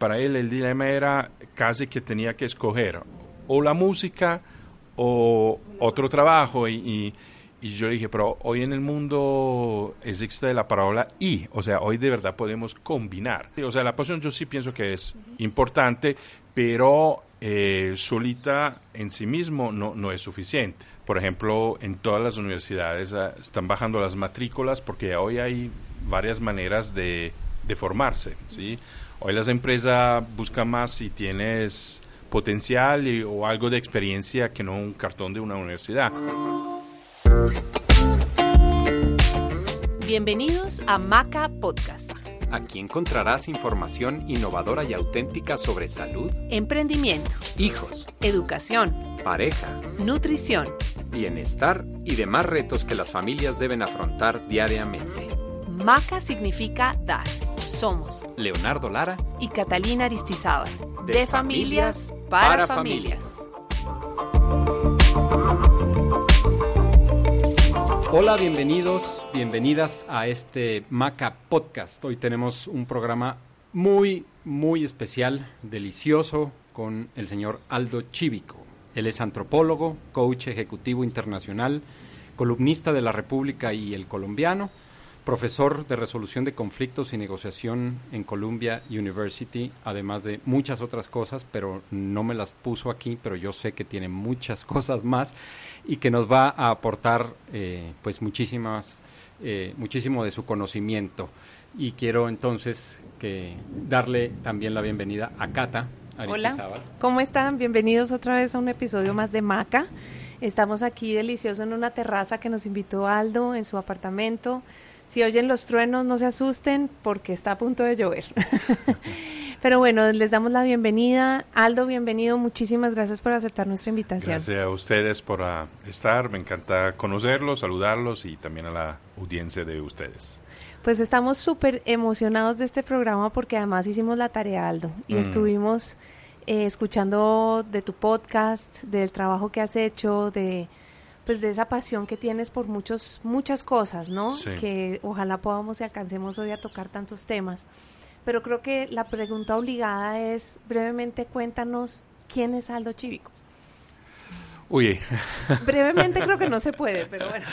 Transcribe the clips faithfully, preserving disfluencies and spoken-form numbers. para él el dilema era casi que tenía que escoger o la música o otro trabajo, y, y, y yo dije, pero hoy en el mundo existe la palabra y, o sea, hoy de verdad podemos combinar. O sea, la pasión yo sí pienso que es importante, pero eh, solita en sí mismo no, no es suficiente. Por ejemplo, en todas las universidades están bajando las matrículas porque hoy hay varias maneras de, de formarse, ¿sí? Hoy las empresas buscan más si tienes potencial y, o algo de experiencia, que no un cartón de una universidad. Bienvenidos a Maca Podcast. Aquí encontrarás información innovadora y auténtica sobre salud, emprendimiento, hijos, educación, pareja, nutrición, bienestar y demás retos que las familias deben afrontar diariamente. Maca significa dar. Somos Leonardo Lara y Catalina Aristizábal. De, de familias, familias para familias. Hola, bienvenidos, bienvenidas a este Maca Podcast. Hoy tenemos un programa muy, muy especial, delicioso, con el señor Aldo Civico. Él es antropólogo, coach ejecutivo internacional, columnista de La República y El Colombiano, profesor de resolución de conflictos y negociación en Columbia University, además de muchas otras cosas, pero no me las puso aquí, pero yo sé que tiene muchas cosas más y que nos va a aportar eh, pues muchísimas, eh, muchísimo de su conocimiento. Y quiero entonces que darle también la bienvenida a Cata Aristizábal. Hola, ¿cómo están? Bienvenidos otra vez a un episodio más de Maca. Estamos aquí delicioso en una terraza que nos invitó Aldo en su apartamento. Si oyen los truenos, no se asusten porque está a punto de llover. Pero bueno, les damos la bienvenida. Aldo, bienvenido. Muchísimas gracias por aceptar nuestra invitación. Gracias a ustedes por uh, estar. Me encanta conocerlos, saludarlos y también a la audiencia de ustedes. Pues estamos súper emocionados de este programa porque además hicimos la tarea, Aldo, y mm. estuvimos eh, escuchando de tu podcast, del trabajo que has hecho, de... pues de esa pasión que tienes por muchos muchas cosas, ¿no? Sí. Que ojalá podamos y alcancemos hoy a tocar tantos temas. Pero creo que la pregunta obligada es, brevemente cuéntanos, ¿quién es Aldo Civico? Uy. Brevemente creo que no se puede, pero bueno.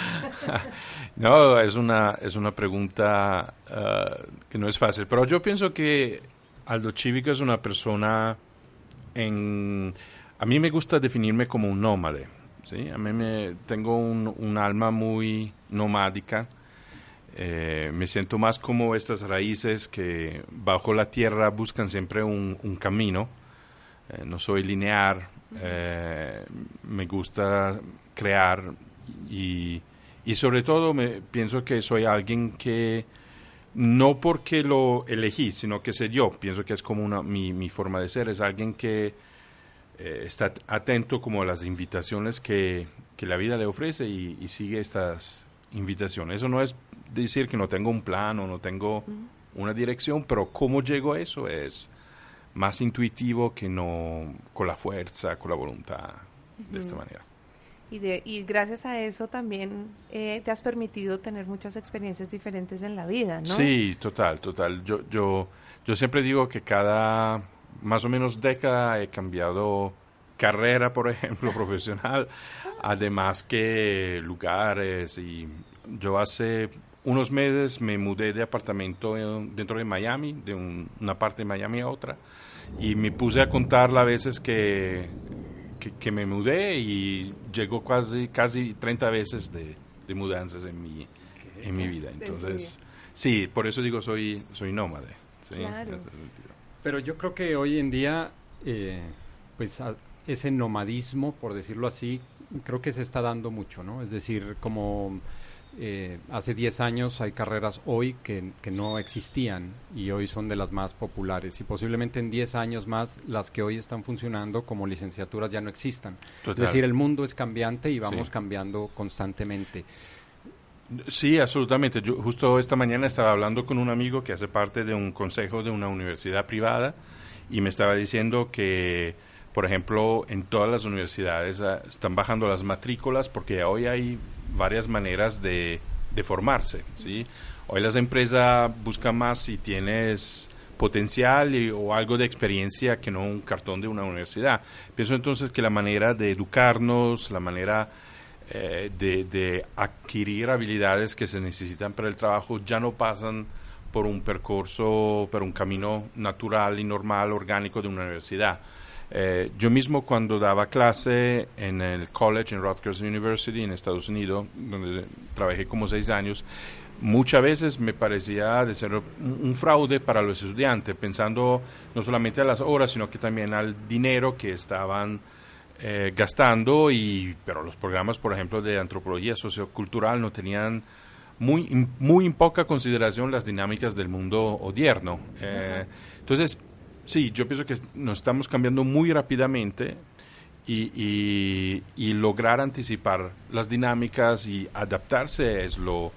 No, es una, es una pregunta uh, que no es fácil. Pero yo pienso que Aldo Civico es una persona en... A mí me gusta definirme como un nómade. Sí, a mí me, tengo un, un alma muy nomádica, eh, me siento más como estas raíces que bajo la tierra buscan siempre un, un camino, eh, no soy lineal, eh, me gusta crear y, y sobre todo me, pienso que soy alguien que no porque lo elegí, sino que sé yo, pienso que es como una, mi, mi forma de ser, es alguien que... Eh, está atento como a las invitaciones que, que la vida le ofrece y, y sigue estas invitaciones. Eso no es decir que no tengo un plan o no tengo una dirección, pero cómo llego a eso es más intuitivo que no con la fuerza, con la voluntad, de uh-huh. esta manera. Y, de, y gracias a eso también eh, te has permitido tener muchas experiencias diferentes en la vida, ¿no? Sí, total, total. Yo, yo, yo siempre digo que cada... más o menos década he cambiado carrera, por ejemplo, profesional, además que lugares. Y yo hace unos meses me mudé de apartamento dentro de Miami, de un, una parte de Miami a otra, y me puse a contar las veces que, que, que me mudé y llegó casi, casi treinta veces de, de mudanzas en mi, en mi vida. Entonces, sí, por eso digo soy, soy nómade. ¿Sí? Claro. Pero yo creo que hoy en día, eh, pues a, ese nomadismo, por decirlo así, creo que se está dando mucho, ¿no? Es decir, como eh, hace diez años hay carreras hoy que, que no existían y hoy son de las más populares. Y posiblemente en diez años más las que hoy están funcionando como licenciaturas ya no existan. Total. Es decir, el mundo es cambiante y vamos sí. cambiando constantemente. Sí, absolutamente. Yo justo esta mañana estaba hablando con un amigo que hace parte de un consejo de una universidad privada y me estaba diciendo que, por ejemplo, en todas las universidades uh, están bajando las matrículas porque hoy hay varias maneras de, de formarse, ¿sí? Hoy las empresas buscan más si tienes potencial y, o algo de experiencia que no un cartón de una universidad. Pienso entonces que la manera de educarnos, la manera eh, de, de adquirir habilidades que se necesitan para el trabajo ya no pasan por un percorso, por un camino natural y normal, orgánico de una universidad. Eh, yo mismo cuando daba clase en el college, en Rutgers University, en Estados Unidos, donde trabajé como seis años, muchas veces me parecía de ser un fraude para los estudiantes, pensando no solamente a las horas, sino que también al dinero que estaban eh, gastando, y, pero los programas, por ejemplo, de antropología sociocultural no tenían muy, muy en poca consideración las dinámicas del mundo odierno. Eh, uh-huh. Entonces, sí, yo pienso que nos estamos cambiando muy rápidamente y, y, y lograr anticipar las dinámicas y adaptarse es lo,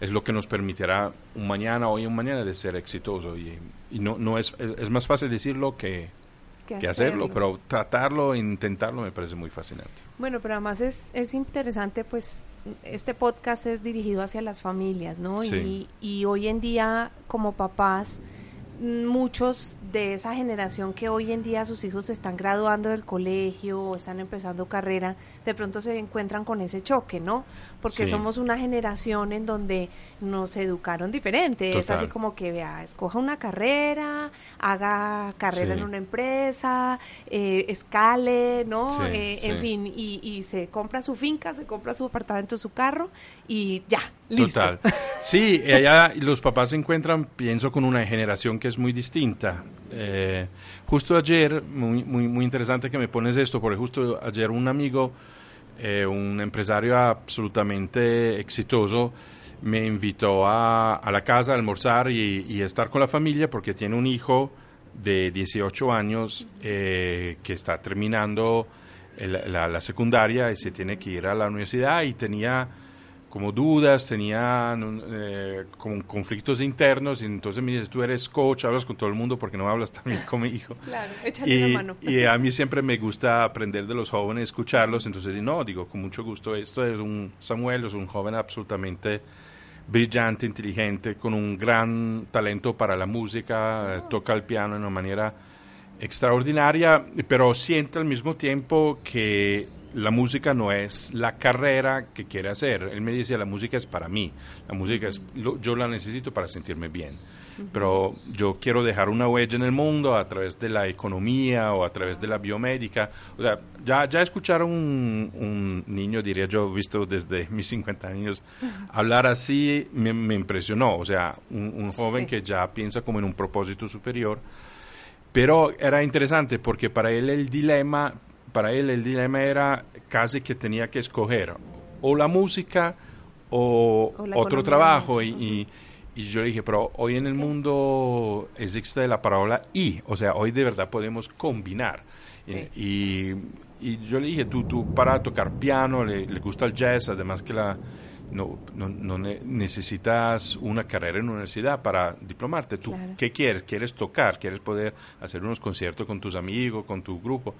es lo que nos permitirá un mañana, hoy un mañana, de ser exitoso. Y, y no, no es, es, es más fácil decirlo que, que, que hacerlo, hacerlo, pero tratarlo e intentarlo me parece muy fascinante. Bueno, pero además es, es interesante, pues este podcast es dirigido hacia las familias, ¿no? Sí. Y, y hoy en día, como papás, muchos de esa generación que hoy en día sus hijos se están graduando del colegio o están empezando carrera, de pronto se encuentran con ese choque, ¿no? Porque sí, somos una generación en donde nos educaron diferente. Total. Es así como que, vea, escoja una carrera, haga carrera, sí, en una empresa, eh, escale, ¿no? Sí, eh, sí. En fin, y, y se compra su finca, se compra su apartamento, su carro y ya, listo. Total. Sí, allá los papás se encuentran, pienso, con una generación que es muy distinta. Eh, justo ayer, muy, muy, muy interesante que me pones esto, porque justo ayer un amigo, eh, un empresario absolutamente exitoso, me invitó a, a la casa a almorzar y, y estar con la familia, porque tiene un hijo de dieciocho años eh, que está terminando el, la, la secundaria y se tiene que ir a la universidad, y tenía como dudas, tenían eh, como conflictos internos, y entonces me dice, tú eres coach, hablas con todo el mundo, porque no hablas también con mi hijo. Claro, échale y, la mano. Y a mí siempre me gusta aprender de los jóvenes, escucharlos, entonces no, digo, con mucho gusto, esto es un Samuel, es un joven absolutamente brillante, inteligente, con un gran talento para la música, oh. toca el piano de una manera extraordinaria, pero siente al mismo tiempo que la música no es la carrera que quiere hacer. Él me dice, la música es para mí, la música es, lo, yo la necesito para sentirme bien, uh-huh. pero yo quiero dejar una huella en el mundo a través de la economía o a través de la biomédica. O sea, ya, ya escuchar a un, un niño, diría yo, visto desde mis cincuenta años, uh-huh. hablar así me, me impresionó. O sea, un, un joven sí. que ya piensa como en un propósito superior, pero era interesante porque para él el dilema... Para él el dilema era casi que tenía que escoger o la música o, o la otro trabajo. Y, uh-huh. y, y yo le dije, pero hoy en el mundo existe la palabra y, o sea, hoy de verdad podemos combinar. Sí. Y, y yo le dije, tú, tú para tocar piano, le, le gusta el jazz, además que la... No, no, no necesitas una carrera en la universidad para diplomarte. ¿Tú claro. qué quieres? ¿Quieres tocar? ¿Quieres poder hacer unos conciertos con tus amigos, con tu grupo?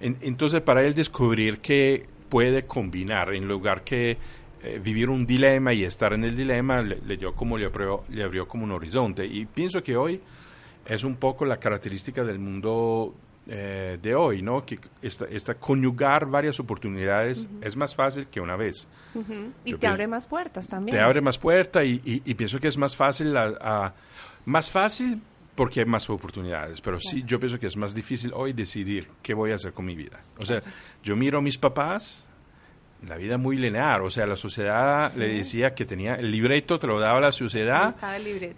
En, entonces, para él descubrir que puede combinar, en lugar que eh, vivir un dilema y estar en el dilema, le, le dio como le abrió, le abrió como un horizonte. Y pienso que hoy es un poco la característica del mundo eh, de hoy, ¿no? Que esta, esta conyugar varias oportunidades uh-huh. es más fácil que una vez. Uh-huh. Y Yo te pienso, abre más puertas también. Te abre más puertas y, y, y pienso que es más fácil, a, a, más fácil porque hay más oportunidades, pero claro. sí, yo pienso que es más difícil hoy decidir qué voy a hacer con mi vida. O claro. sea, yo miro a mis papás, la vida muy lineal, o sea, la sociedad sí. le decía que tenía el libreto, te lo daba la sociedad,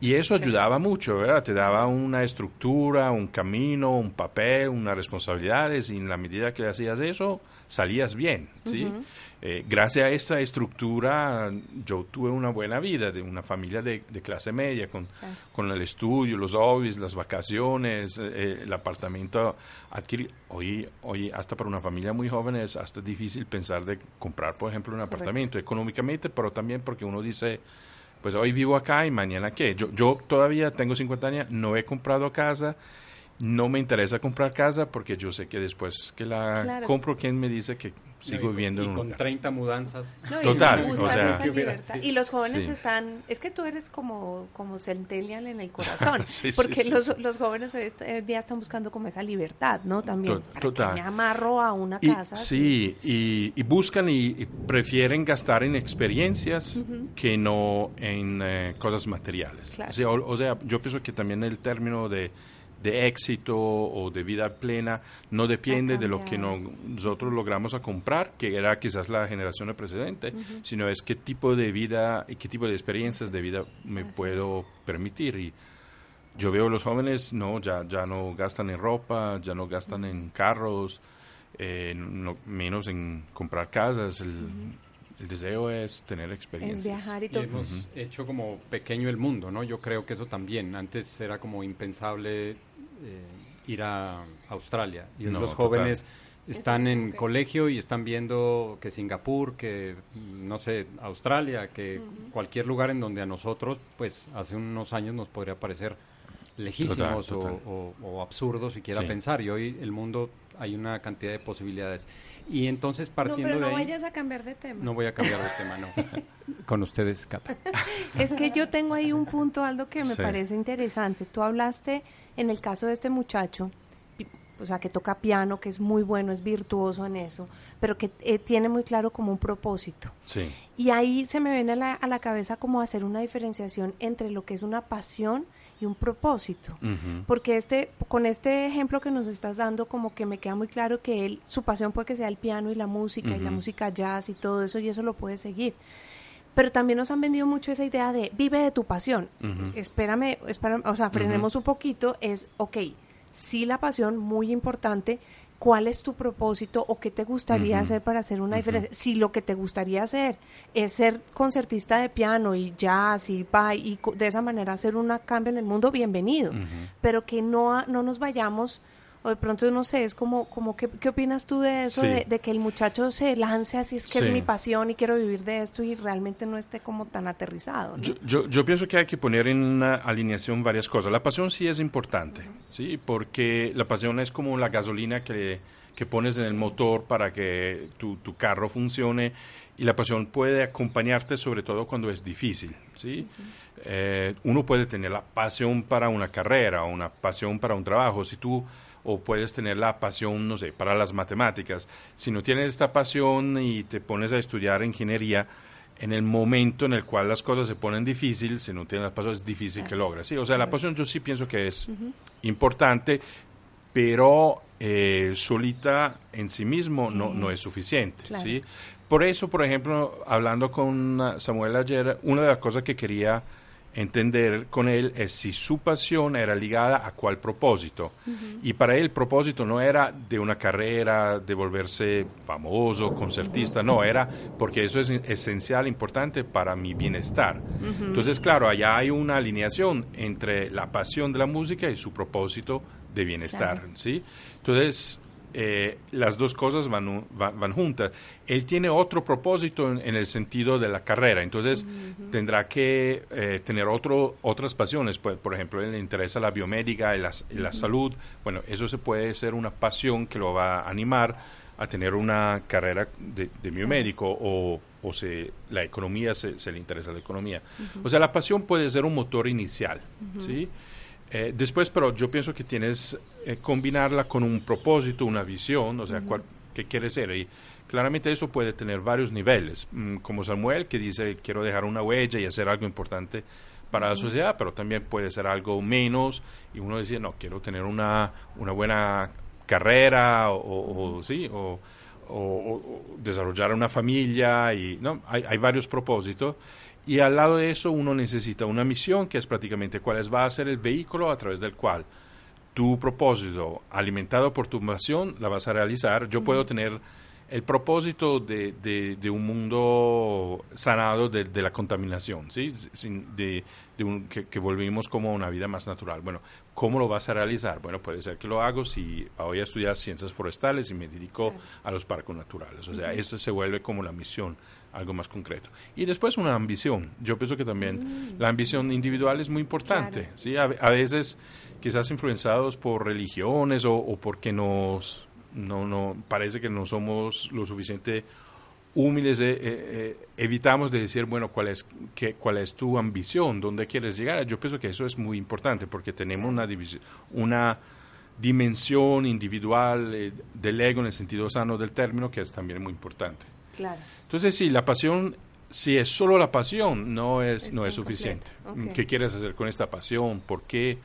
y eso sí. ayudaba mucho, ¿verdad? Te daba una estructura, un camino, un papel, unas responsabilidades, y en la medida que hacías eso, salías bien, ¿sí? Uh-huh. Eh, gracias a esta estructura yo tuve una buena vida, de una familia de, de clase media, con, claro. con el estudio, los hobbies, las vacaciones, eh, el apartamento adquirir. Hoy, hoy hasta para una familia muy joven es hasta difícil pensar de comprar, por ejemplo, un apartamento. Correcto. Económicamente, pero también porque uno dice, pues hoy vivo acá y mañana qué. Yo, yo todavía tengo cincuenta años, no he comprado casa. no me interesa comprar casa porque yo sé que después que la claro. compro, ¿quién me dice que sigo no, y, viviendo y en un con lugar? treinta mudanzas. No, y total, o sea, esa libertad. Y los jóvenes sí. están, es que tú eres como, como centelial en el corazón, sí, porque sí, los, sí. los jóvenes hoy día están buscando como esa libertad, ¿no? También, to- total. Me amarro a una casa. Y, sí, y, y buscan y, y prefieren gastar en experiencias uh-huh. que no en eh, cosas materiales. Claro. O sea, o, o sea, yo pienso que también el término de de éxito o de vida plena no depende de lo que no, nosotros logramos a comprar, que era quizás la generación precedente, uh-huh. sino es qué tipo de vida y qué tipo de experiencias de vida me Así puedo es. permitir. Y yo veo los jóvenes, no, ya, ya no gastan en ropa, ya no gastan uh-huh. en carros, eh, no, menos en comprar casas, el, uh-huh. el deseo es tener experiencias. Es viajar y todo. Y hemos uh-huh. hecho como pequeño el mundo, ¿no? Yo creo que eso también, antes era como impensable... Eh, ir a Australia y no, los jóvenes total. están es en okay. colegio y están viendo que Singapur, que no sé, Australia, que uh-huh. cualquier lugar en donde a nosotros pues hace unos años nos podría parecer lejísimos total, total. O, o, o absurdos siquiera sí. pensar, y hoy el mundo hay una cantidad de posibilidades. Y entonces partiendo de ahí... No, pero no vayas a cambiar de tema. No voy a cambiar de tema, no. Con ustedes, Cata. Es que yo tengo ahí un punto, Aldo, que me sí. parece interesante. Tú hablaste, en el caso de este muchacho, o sea, que toca piano, que es muy bueno, es virtuoso en eso, pero que eh, tiene muy claro como un propósito. Sí. Y ahí se me viene a la, a la cabeza como hacer una diferenciación entre lo que es una pasión y un propósito, uh-huh. porque este con este ejemplo que nos estás dando como que me queda muy claro que él, su pasión puede que sea el piano y la música uh-huh. y la música jazz y todo eso, y eso lo puede seguir, pero también nos han vendido mucho esa idea de vive de tu pasión, uh-huh. espérame, espérame, o sea, frenemos uh-huh. un poquito, es ok, sí la pasión, muy importante, ¿cuál es tu propósito o qué te gustaría uh-huh. hacer para hacer una uh-huh. diferencia? Si lo que te gustaría hacer es ser concertista de piano y jazz y, y de esa manera hacer un cambio en el mundo, bienvenido. Uh-huh. Pero que no, no nos vayamos, o de pronto no sé, es como, como ¿qué, qué opinas tú de eso? Sí. De, de que el muchacho se lance así, es que sí. es mi pasión y quiero vivir de esto y realmente no esté como tan aterrizado, ¿no? Yo, yo, yo pienso que hay que poner en una alineación varias cosas. La pasión sí es importante, uh-huh. ¿sí? Porque la pasión es como la gasolina que, que pones en el motor para que tu, tu carro funcione, y la pasión puede acompañarte sobre todo cuando es difícil, ¿sí? Uh-huh. Eh, uno puede tener la pasión para una carrera, una pasión para un trabajo, si tú... o puedes tener la pasión, no sé, para las matemáticas. Si no tienes esta pasión y te pones a estudiar ingeniería, en el momento en el cual las cosas se ponen difíciles, si no tienes la pasión, es difícil que logres. Sí, o sea, la pasión yo sí pienso que es uh-huh. importante, pero eh, solita en sí mismo no, no es suficiente, claro. ¿sí? Por eso, por ejemplo, hablando con Samuel ayer, una de las cosas que quería entender con él es si su pasión era ligada a cuál propósito. Uh-huh. Y para él el propósito no era de una carrera, de volverse famoso, concertista, no, era porque eso es esencial, importante para mi bienestar. Uh-huh. Entonces, claro, allá hay una alineación entre la pasión de la música y su propósito de bienestar, claro. ¿sí? Entonces... Eh, las dos cosas van, van, van juntas. Él tiene otro propósito en, en el sentido de la carrera, entonces uh-huh. tendrá que eh, tener otro, otras pasiones. Por, por ejemplo, él le interesa la biomédica y la, y la uh-huh. salud. Bueno, eso se puede ser una pasión que lo va a animar a tener una carrera de, de biomédico uh-huh. o, o se, la economía, se, se le interesa la economía. Uh-huh. O sea, la pasión puede ser un motor inicial, uh-huh. ¿sí? Eh, después, pero yo pienso que tienes que eh, combinarla con un propósito, una visión, o sea, uh-huh. cuál, qué quieres ser. Y claramente eso puede tener varios niveles, mm, como Samuel, que dice, quiero dejar una huella y hacer algo importante para uh-huh. la sociedad, pero también puede ser algo menos, y uno dice, no, quiero tener una, una buena carrera, o, o, o sí, o, o, o desarrollar una familia, y no, hay, hay varios propósitos. Y al lado de eso uno necesita una misión, que es prácticamente cuál es, va a ser el vehículo a través del cual tu propósito, alimentado por tu pasión, la vas a realizar. Yo uh-huh. puedo tener el propósito de, de, de un mundo sanado de, de la contaminación, ¿sí? Sin, de, de un, que, que volvimos como a una vida más natural. Bueno, ¿Cómo lo vas a realizar? Bueno, puede ser que lo hago si voy a estudiar ciencias forestales y me dedico claro. a los parques naturales. O sea, uh-huh. eso se vuelve como la misión, algo más concreto. Y después una ambición. Yo pienso que también uh-huh. la ambición individual es muy importante. Claro. ¿Sí? A, a veces quizás influenciados por religiones o, o porque nos no, no, parece que no somos lo suficiente humildes, eh, eh, evitamos de decir, bueno, ¿cuál es, qué, cuál es tu ambición? ¿Dónde quieres llegar? Yo pienso que eso es muy importante porque tenemos una, división, una dimensión individual eh, del ego en el sentido sano del término que es también muy importante. Claro. Entonces, sí, la pasión, si es solo la pasión, no es, es no es suficiente. Okay. ¿Qué quieres hacer con esta pasión? ¿Por qué?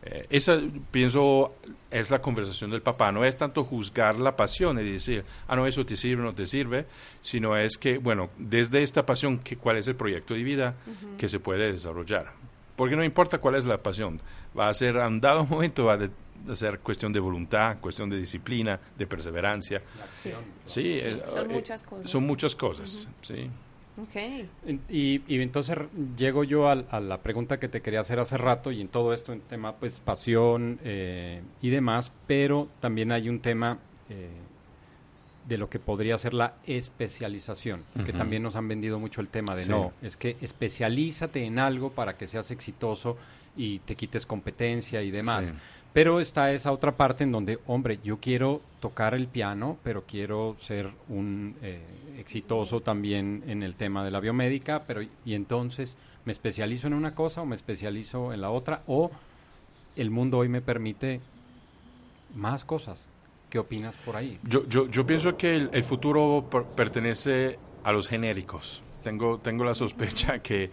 Eh, esa, pienso, es la conversación del papá. No es tanto juzgar la pasión y decir, ah, no, eso te sirve, no te sirve, sino es que, bueno, desde esta pasión, que, ¿cuál es el proyecto de vida uh-huh. que se puede desarrollar? Porque no importa cuál es la pasión, va a ser a un dado momento, va a, de, a ser cuestión de voluntad, cuestión de disciplina, de perseverancia. La acción. Sí, sí, eh, son eh, muchas cosas. Son muchas cosas, uh-huh. sí. Okay. Y, y entonces llego yo a, a la pregunta que te quería hacer hace rato y en todo esto en tema pues pasión eh, y demás, pero también hay un tema eh, de lo que podría ser la especialización, uh-huh. que también nos han vendido mucho el tema de sí. no, es que especialízate en algo para que seas exitoso y te quites competencia y demás. Sí. Pero está esa otra parte en donde, hombre, yo quiero tocar el piano, pero quiero ser un eh, exitoso también en el tema de la biomédica, pero y entonces me especializo en una cosa o me especializo en la otra, o el mundo hoy me permite más cosas. ¿Qué opinas por ahí? Yo yo, yo pienso que el, el futuro per- pertenece a los genéricos. Tengo, tengo la sospecha que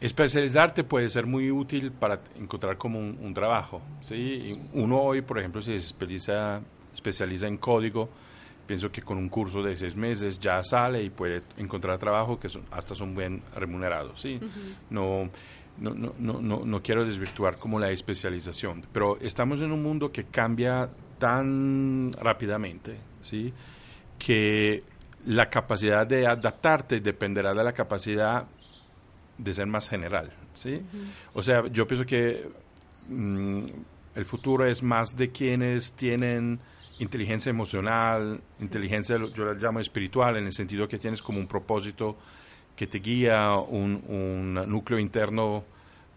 especializarte puede ser muy útil para encontrar como un, un trabajo, ¿sí? Uno hoy, por ejemplo, se especializa, especializa en código, pienso que con un curso de seis meses ya sale y puede encontrar trabajo que son, hasta son bien remunerados, ¿sí? Uh-huh. No, no, no, no, no, no quiero desvirtuar como la especialización, pero estamos en un mundo que cambia tan rápidamente, ¿sí? Que la capacidad de adaptarte dependerá de la capacidad de ser más general, ¿sí? Uh-huh. O sea, yo pienso que mm, el futuro es más de quienes tienen inteligencia emocional, sí. inteligencia, yo la llamo espiritual, en el sentido que tienes como un propósito que te guía, un, un núcleo interno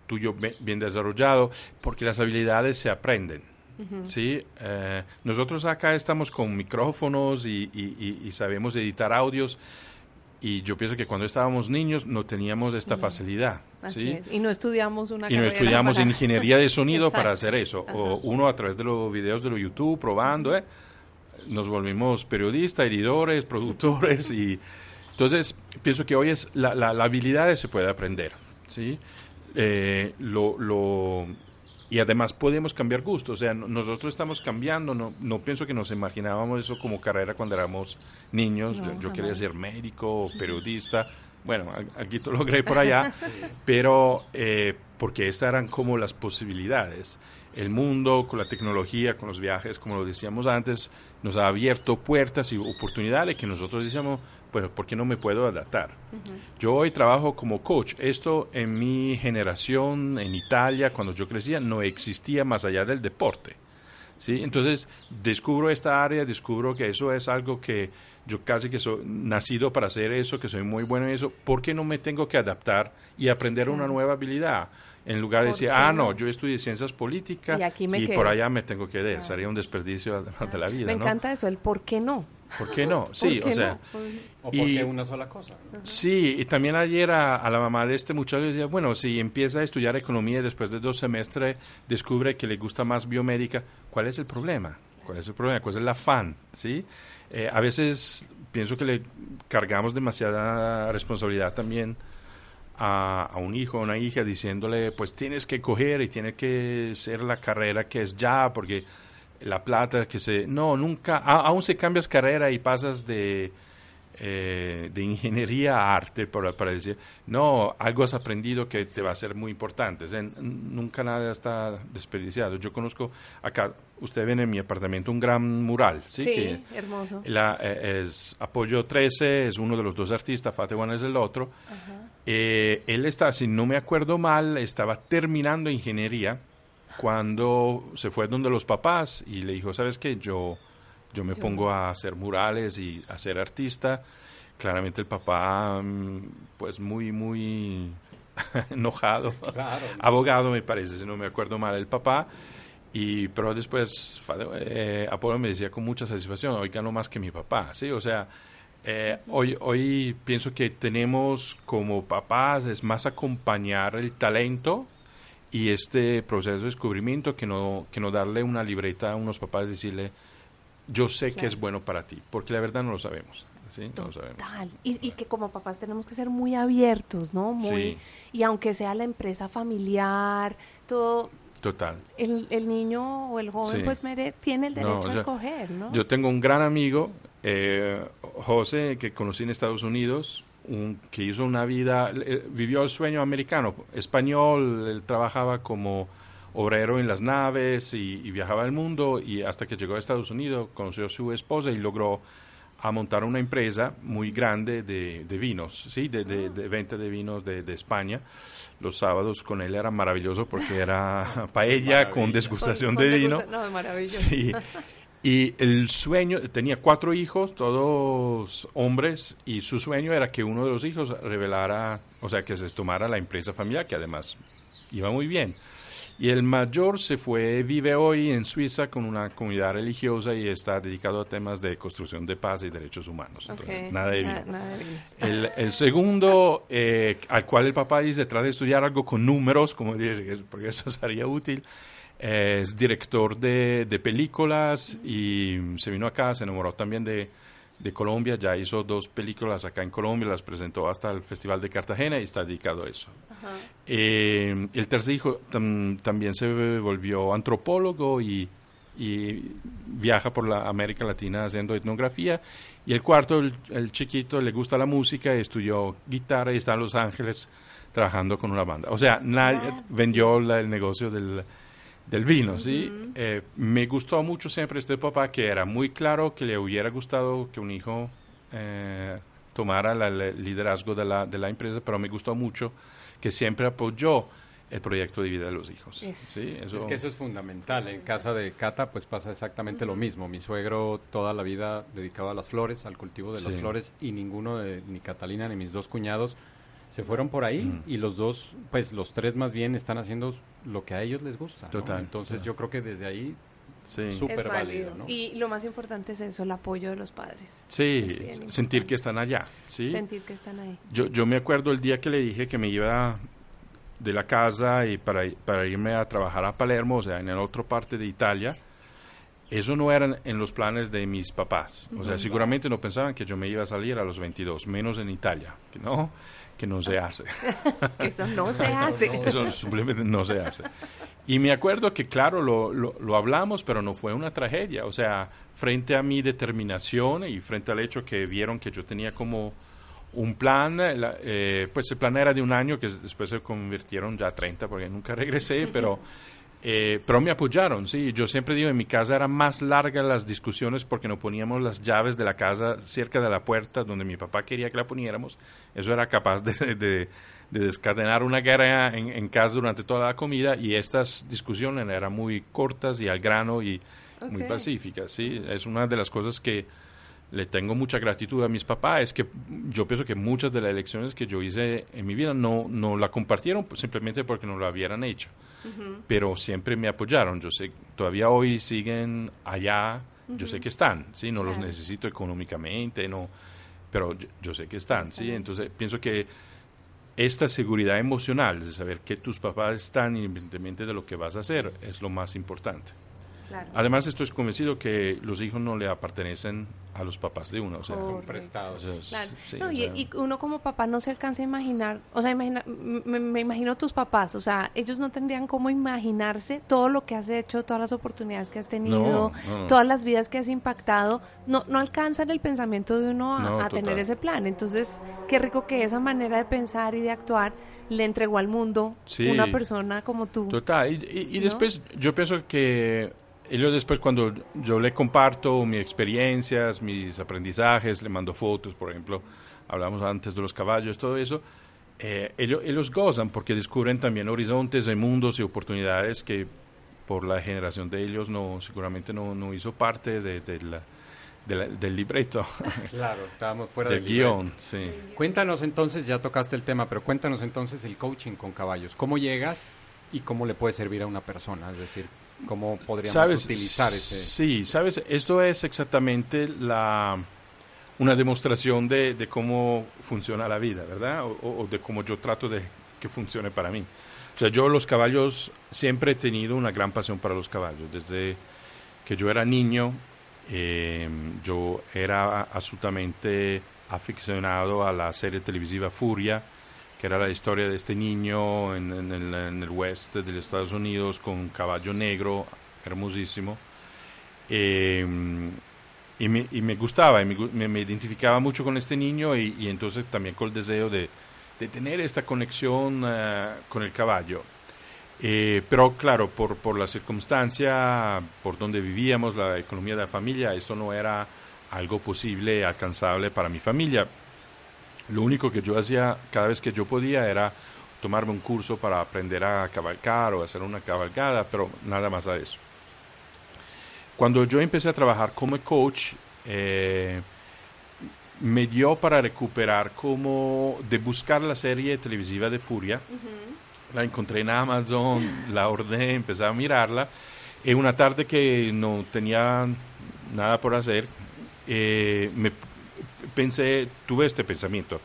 tuyo bien desarrollado, porque las habilidades se aprenden, uh-huh. ¿sí? Eh, nosotros acá estamos con micrófonos y, y, y, y sabemos editar audios, y yo pienso que cuando estábamos niños no teníamos esta no. facilidad. Así ¿sí? es. Y no estudiamos una y carrera. Y no estudiamos para ingeniería de sonido para hacer eso. Ajá. O uno a través de los videos de los YouTube probando, ¿eh? Nos volvimos periodistas, editores, productores. y Entonces, pienso que hoy es la, la, la habilidad se puede aprender. ¿Sí? Eh, lo, lo, y además podemos cambiar gusto. O sea, nosotros estamos cambiando. No, no pienso que nos imaginábamos eso como carrera cuando éramos niños. No, yo yo quería ser médico, periodista. Bueno, aquí te logré por allá. Sí. Pero eh, porque estas eran como las posibilidades. El mundo, con la tecnología, con los viajes, como lo decíamos antes, nos ha abierto puertas y oportunidades que nosotros decíamos, bueno, ¿por qué no me puedo adaptar? Uh-huh. Yo hoy trabajo como coach. Esto en mi generación, en Italia, cuando yo crecía, no existía más allá del deporte, ¿sí? Entonces, descubro esta área, descubro que eso es algo que yo casi que soy nacido para hacer eso, que soy muy bueno en eso. ¿Por qué no me tengo que adaptar y aprender uh-huh. una nueva habilidad? En lugar de decir, ah, no, yo estudié ciencias políticas y, y por allá me tengo que ir. Ah. Sería un desperdicio ah. de la vida, me ¿no? Me encanta eso, el por qué no. ¿Por qué no? Sí, ¿por qué o sea. No? O y, porque una sola cosa. ¿No? Sí, y también ayer a, a la mamá de este muchacho decía, bueno, si empieza a estudiar economía y después de dos semestres descubre que le gusta más biomédica, ¿cuál es el problema? ¿Cuál es el problema? ¿Cuál es el afán? ¿Sí? Eh, a veces pienso que le cargamos demasiada responsabilidad también a, a un hijo, a una hija, diciéndole, pues tienes que coger y tienes que ser la carrera que es ya, porque la plata que se... No, nunca... A, aún si cambias carrera y pasas de, eh, de ingeniería a arte, para, para decir, no, algo has aprendido que te va a ser muy importante. O sea, n- nunca nada está desperdiciado. Yo conozco acá, usted ven en mi apartamento un gran mural, ¿sí? Sí, que hermoso. La, eh, es Apoyo trece, es uno de los dos artistas, Fate One es el otro. Eh, él está, si no me acuerdo mal, estaba terminando ingeniería cuando se fue donde los papás y le dijo, ¿sabes qué? Yo, yo me yo. pongo a hacer murales y a ser artista. Claramente el papá, pues muy, muy enojado, claro. abogado me parece, si no me acuerdo mal el papá. Y, pero después eh, Apolo me decía con mucha satisfacción, hoy ganó más que mi papá, ¿sí? O sea, eh, hoy, hoy pienso que tenemos como papás es más acompañar el talento y este proceso de descubrimiento que no, que no darle una libreta a unos papás y decirle, yo sé claro. que es bueno para ti, porque la verdad no lo sabemos. Sí, no sabemos. Y, y que como papás tenemos que ser muy abiertos, ¿no? Muy, sí. Y aunque sea la empresa familiar, todo... Total. El, el niño o el joven, sí. pues, mere, tiene el derecho no, o sea, a escoger, ¿no? Yo tengo un gran amigo, eh, José, que conocí en Estados Unidos, un, que hizo una vida... Eh, vivió el sueño americano, español, él trabajaba como obrero en las naves y, y viajaba al mundo, y hasta que llegó a Estados Unidos, conoció a su esposa y logró... a montar una empresa muy grande de, de vinos, ¿sí? de, de, de venta de vinos de, de España. Los sábados con él era maravilloso porque era paella Maravilla. con degustación con, de con vino. Degusta, no, maravilloso. Sí. Y el sueño, tenía cuatro hijos, todos hombres, y su sueño era que uno de los hijos revelara, o sea, que se tomara la empresa familiar, que además iba muy bien. Y el mayor se fue, vive hoy en Suiza con una comunidad religiosa y está dedicado a temas de construcción de paz y derechos humanos. Okay. Entonces, nada de bien. Na, el, el segundo, eh, al cual el papá dice, trata de estudiar algo con números, como dice, porque eso sería útil, eh, es director de, de películas y se vino acá, se enamoró también de, de Colombia, ya hizo dos películas acá en Colombia, las presentó hasta el Festival de Cartagena y está dedicado a eso. Ajá. Eh, el tercer hijo tam, también se volvió antropólogo y, y viaja por la América Latina haciendo etnografía. Y el cuarto, el, el chiquito, le gusta la música, estudió guitarra y está en Los Ángeles trabajando con una banda. O sea, nadie vendió la, el negocio del, del vino, ¿sí? Uh-huh. Eh, me gustó mucho siempre este papá, que era muy claro que le hubiera gustado que un hijo eh, tomara la, el liderazgo de la, de la empresa, pero me gustó mucho que siempre apoyó el proyecto de vida de los hijos. Yes. ¿Sí? Eso... Es que eso es fundamental. En casa de Cata pues pasa exactamente mm-hmm. lo mismo. Mi suegro toda la vida dedicado a las flores, al cultivo de sí. las flores, y ninguno, de, ni Catalina ni mis dos cuñados, se fueron por ahí mm. y los dos, pues los tres más bien, están haciendo lo que a ellos les gusta. Total, ¿no? Entonces total. Yo creo que desde ahí... Sí. Súper es válido, válido, ¿no? Y lo más importante es eso, el apoyo de los padres. Sí, sentir que están allá, ¿sí? Sentir que están ahí. Yo, yo me acuerdo el día que le dije que me iba de la casa y para, para irme a trabajar a Palermo, o sea, en la otra parte de Italia, eso no eran en los planes de mis papás. O sea, uh-huh. seguramente no pensaban que yo me iba a salir a los veintidós, menos en Italia, ¿no? Que no se hace. Eso no se hace. No, no, eso simplemente no se hace. Y me acuerdo que, claro, lo, lo, lo hablamos, pero no fue una tragedia. O sea, frente a mi determinación y frente al hecho que vieron que yo tenía como un plan, la, eh, pues el plan era de un año, que después se convirtieron ya a treinta, porque nunca regresé, pero, eh, pero me apoyaron, sí. Yo siempre digo, en mi casa eran más largas las discusiones porque no poníamos las llaves de la casa cerca de la puerta donde mi papá quería que la poniéramos. Eso era capaz de... de de descadenar una guerra en, en casa durante toda la comida, y estas discusiones eran muy cortas y al grano y okay. muy pacíficas, ¿sí? Es una de las cosas que le tengo mucha gratitud a mis papás, es que yo pienso que muchas de las elecciones que yo hice en mi vida no, no la compartieron simplemente porque no la hubieran hecho, uh-huh. pero siempre me apoyaron. Yo sé, todavía hoy siguen allá, uh-huh. yo sé que están, ¿sí? No yeah. los necesito económicamente, no, pero yo, yo sé que están, ¿sí? Entonces pienso que esta seguridad emocional, de saber que tus papás están independientemente de lo que vas a hacer, es lo más importante. Claro. Además, estoy convencido que los hijos no le pertenecen a los papás de uno, o sea, correcto. Son prestados. O sea, claro. sí, no, y, o sea, y uno como papá no se alcanza a imaginar, o sea, imagina, me, me imagino tus papás, o sea, ellos no tendrían cómo imaginarse todo lo que has hecho, todas las oportunidades que has tenido, no, no. todas las vidas que has impactado, no, no alcanzan el pensamiento de uno a, no, a tener ese plan. Entonces, qué rico que esa manera de pensar y de actuar le entregó al mundo sí, una persona como tú. Total, y, y, y ¿no? después yo pienso que ellos después, cuando yo le comparto mis experiencias, mis aprendizajes, le mando fotos, por ejemplo, hablamos antes de los caballos, todo eso, eh, ellos, ellos gozan porque descubren también horizontes de mundos y oportunidades que por la generación de ellos no seguramente no, no hizo parte de, de la, de la, del libreto. Claro, estábamos fuera del, del guión. Sí. Cuéntanos entonces, ya tocaste el tema, pero cuéntanos entonces el coaching con caballos. ¿Cómo llegas y cómo le puede servir a una persona? Es decir, ¿cómo podríamos ¿Sabes? utilizar ese...? Sí, ¿sabes? Esto es exactamente la... una demostración de, de cómo funciona la vida, ¿verdad? O, o de cómo yo trato de que funcione para mí. O sea, yo los caballos, siempre he tenido una gran pasión para los caballos. Desde que yo era niño, eh, yo era absolutamente aficionado a la serie televisiva Furia, que era la historia de este niño en, en, el, en el oeste de los Estados Unidos con un caballo negro hermosísimo. Eh, Y me, y me gustaba, y me, me identificaba mucho con este niño y, y entonces también con el deseo de, de tener esta conexión uh, con el caballo. Eh, pero claro, por, por la circunstancia, por donde vivíamos, la economía de la familia, esto no era algo posible, alcanzable para mi familia. Lo único que yo hacía cada vez que yo podía era tomarme un curso para aprender a cabalgar o hacer una cabalgada, pero nada más a eso. Cuando yo empecé a trabajar como coach, eh, me dio para recuperar como de buscar la serie televisiva de Furia. Uh-huh. La encontré en Amazon, la ordené, empecé a mirarla. Y una tarde que no tenía nada por hacer, eh, me pensé, tuve este pensamiento.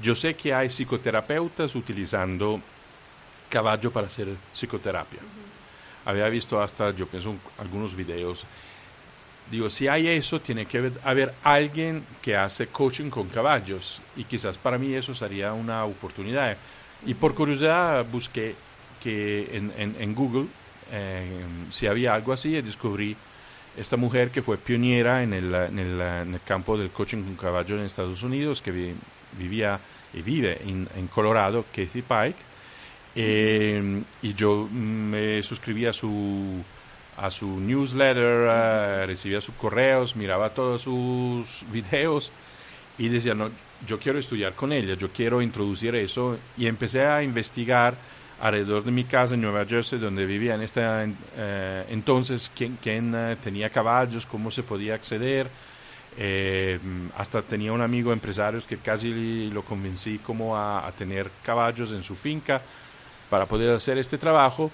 Yo sé que hay psicoterapeutas utilizando caballo para hacer psicoterapia. Uh-huh. Había visto hasta, yo pienso, algunos videos. Digo, si hay eso, tiene que haber, haber alguien que hace coaching con caballos. Y quizás para mí eso sería una oportunidad. Y por curiosidad busqué que en, en, en Google eh, si había algo así. Y descubrí esta mujer que fue pionera en el, en el, en el campo del coaching con caballos en Estados Unidos, que vi, vivía y vive en, en Colorado, Katie Pike. Eh, y yo me suscribía a su, a su newsletter, a, recibía sus correos, miraba todos sus videos y decía, no, yo quiero estudiar con ella, yo quiero introducir eso. Y empecé a investigar alrededor de mi casa en Nueva Jersey, donde vivía en este, eh, entonces, quién, quién eh, tenía caballos, cómo se podía acceder. Eh, hasta tenía un amigo empresario que casi lo convencí como a, a tener caballos en su finca para poder hacer este trabajo,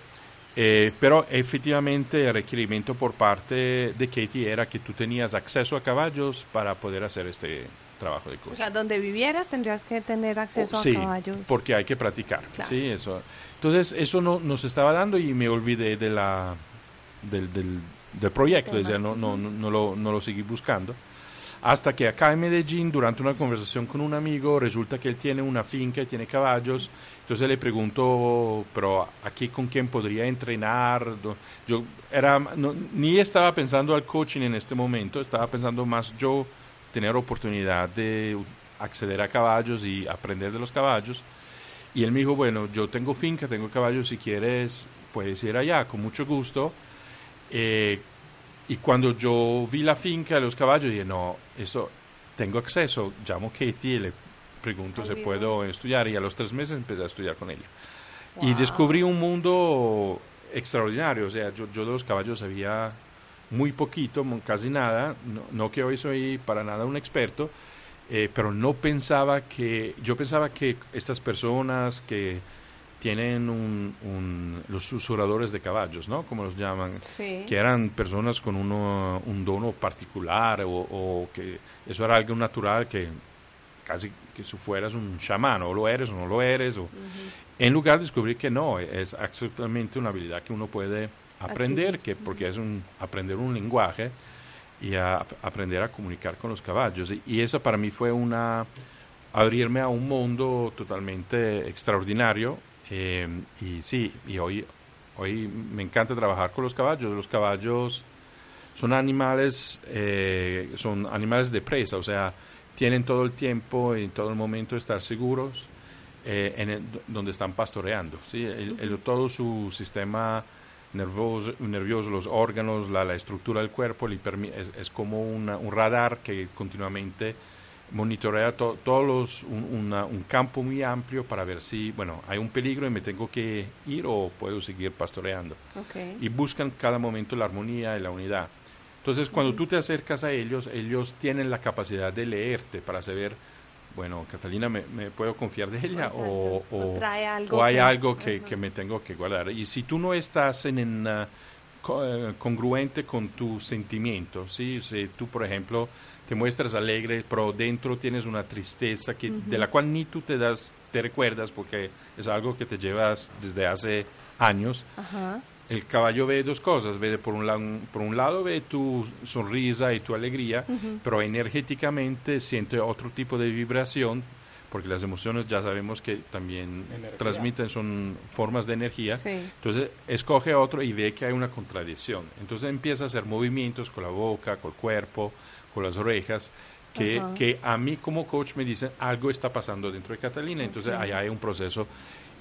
eh, pero efectivamente el requerimiento por parte de Katie era que tú tenías acceso a caballos para poder hacer este trabajo de coaching. O sea, donde vivieras tendrías que tener acceso oh, sí, a caballos. Sí, porque hay que practicar. Claro. Sí, eso. Entonces, eso no nos estaba dando y me olvidé de la, del, del, del proyecto, o sea, no, no, no, no, lo, no lo seguí buscando. Hasta que acá en Medellín, durante una conversación con un amigo, resulta que él tiene una finca y tiene caballos. Entonces le pregunto, pero aquí con quién podría entrenar. Yo era, no, ni estaba pensando al coaching en este momento, estaba pensando más yo tener oportunidad de acceder a caballos y aprender de los caballos. Y él me dijo, bueno, yo tengo finca, tengo caballos, si quieres puedes ir allá, con mucho gusto. Eh, Y cuando yo vi la finca de los caballos, dije, no, eso, tengo acceso, llamo a Katie y le pregunto si puedo estudiar. Y a los tres meses empecé a estudiar con ella. Wow. Y descubrí un mundo extraordinario. O sea, yo, yo de los caballos sabía muy poquito, casi nada. No, no que hoy soy para nada un experto, eh, pero no pensaba que... Yo pensaba que estas personas que... tienen un, un, los susurradores de caballos, ¿no? Como los llaman, sí. Que eran personas con uno, un dono particular o, o que eso era algo natural, que casi que si fueras un chamán, o lo eres o no lo eres. O, uh-huh. En lugar de descubrir que no, es absolutamente una habilidad que uno puede aprender, que, porque es un, aprender un lenguaje y a, aprender a comunicar con los caballos. Y, y eso para mí fue una abrirme a un mundo totalmente extraordinario. Eh, y sí, y hoy, hoy me encanta trabajar con los caballos. Los caballos son animales, eh, son animales de presa, o sea, tienen todo el tiempo y todo el momento de estar seguros eh, en el, donde están pastoreando, ¿sí? El, el, todo su sistema nervoso, nervioso, los órganos, la, la estructura del cuerpo, el hipermi- es, es como una, un radar que continuamente monitorear to, todos los, un, una, un campo muy amplio para ver si, bueno, hay un peligro y me tengo que ir o puedo seguir pastoreando. Okay. Y buscan cada momento la armonía y la unidad. Entonces, cuando uh-huh. tú te acercas a ellos, ellos tienen la capacidad de leerte para saber, bueno, Catalina, ¿me, me puedo confiar de ella? O, o, o, trae algo o hay que, algo que, uh-huh. que me tengo que guardar. Y si tú no estás en, en uh, congruente con tu sentimiento, ¿sí? Si tú, por ejemplo, te muestras alegre, pero dentro tienes una tristeza que, uh-huh. de la cual ni tú te das, te recuerdas, porque es algo que te llevas desde hace años. Uh-huh. El caballo ve dos cosas, ve por un, la, un, por un lado ve tu sonrisa y tu alegría, uh-huh. pero energéticamente siente otro tipo de vibración, porque las emociones ya sabemos que también energía. Transmiten, son formas de energía, sí. Entonces escoge otro y ve que hay una contradicción, entonces empieza a hacer movimientos con la boca, con el cuerpo, con las orejas, que, uh-huh. que a mí como coach me dicen algo está pasando dentro de Catalina, entonces okay. ahí hay un proceso,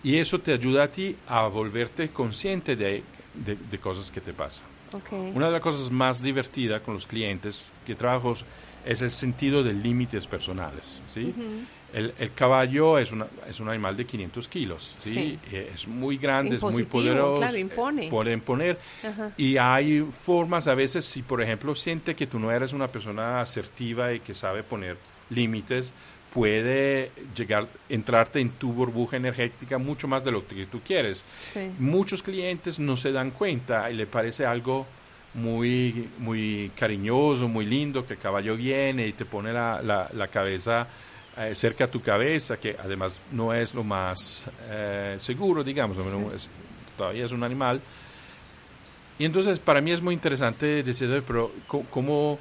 y eso te ayuda a ti a volverte consciente de De, de cosas que te pasan. Okay. Una de las cosas más divertidas con los clientes que trabajo es el sentido de límites personales, ¿sí? Uh-huh. el, el caballo es, una, es un animal de quinientos kilos, ¿sí? Sí. Es muy grande, Impositivo, es muy poderoso, claro, impone. Eh, puede imponer, uh-huh. y hay formas a veces, si por ejemplo siente que tú no eres una persona asertiva y que sabe poner límites, puede llegar, entrarte en tu burbuja energética mucho más de lo que tú quieres. Sí. Muchos clientes no se dan cuenta y le parece algo muy, muy cariñoso, muy lindo, que el caballo viene y te pone la, la, la cabeza eh, cerca a tu cabeza, que además no es lo más eh, seguro, digamos, sí. no es, todavía es un animal. Y entonces para mí es muy interesante decir, pero ¿cómo...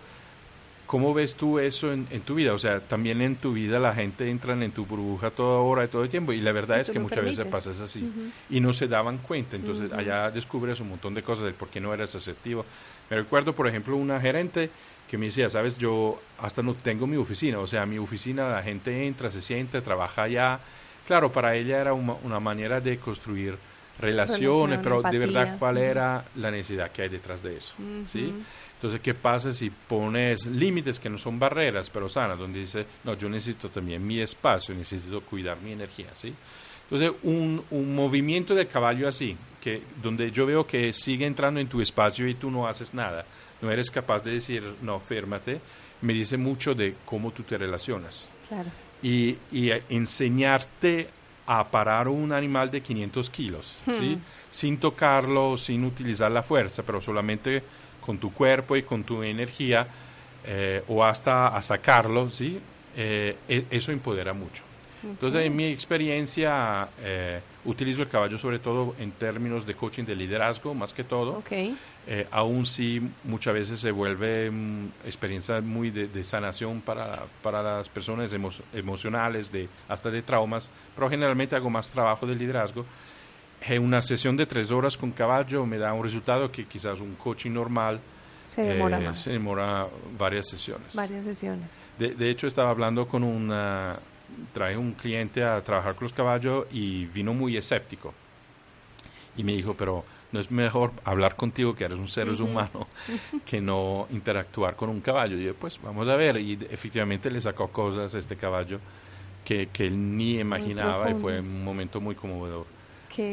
¿Cómo ves tú eso en, en tu vida? O sea, también en tu vida la gente entra en tu burbuja toda hora y todo el tiempo, y la verdad es que muchas permites? veces pasa así, uh-huh. y no se daban cuenta, entonces uh-huh. allá descubres un montón de cosas de por qué no eras asertivo. Me recuerdo, por ejemplo, una gerente que me decía, sabes, yo hasta no tengo mi oficina, o sea, mi oficina la gente entra, se sienta, trabaja allá. Claro, para ella era una, una manera de construir relaciones, Relación, pero empatía. De verdad, ¿cuál uh-huh. era la necesidad que hay detrás de eso? Uh-huh. ¿Sí? Entonces, ¿qué pasa si pones límites que no son barreras, pero sanas? Donde dice, no, yo necesito también mi espacio, necesito cuidar mi energía, ¿sí? Entonces, un, un movimiento del caballo así, que donde yo veo que sigue entrando en tu espacio y tú no haces nada, no eres capaz de decir, no, férmate, me dice mucho de cómo tú te relacionas. Claro. Y, y enseñarte a parar un animal de quinientos kilos, hmm. ¿sí? Sin tocarlo, sin utilizar la fuerza, pero solamente con tu cuerpo y con tu energía, eh, o hasta a sacarlo, ¿sí? Eh, eso empodera mucho. Okay. Entonces, en mi experiencia, eh, utilizo el caballo sobre todo en términos de coaching de liderazgo, más que todo. Okay. Eh, aún si muchas veces se vuelve mm, experiencia muy de, de sanación para, para las personas emo- emocionales, de, hasta de traumas, pero generalmente hago más trabajo de liderazgo. Una sesión de tres horas con caballo me da un resultado que quizás un coaching normal se demora, eh, más. Se demora varias sesiones. Varias sesiones. De, de hecho, estaba hablando con una... Traje un cliente a trabajar con los caballos y vino muy escéptico. Y me dijo, pero ¿no es mejor hablar contigo, que eres un ser uh-huh. humano, que no interactuar con un caballo? Y yo, pues, vamos a ver. Y efectivamente le sacó cosas a este caballo que, que él ni imaginaba, y fue un momento muy conmovedor.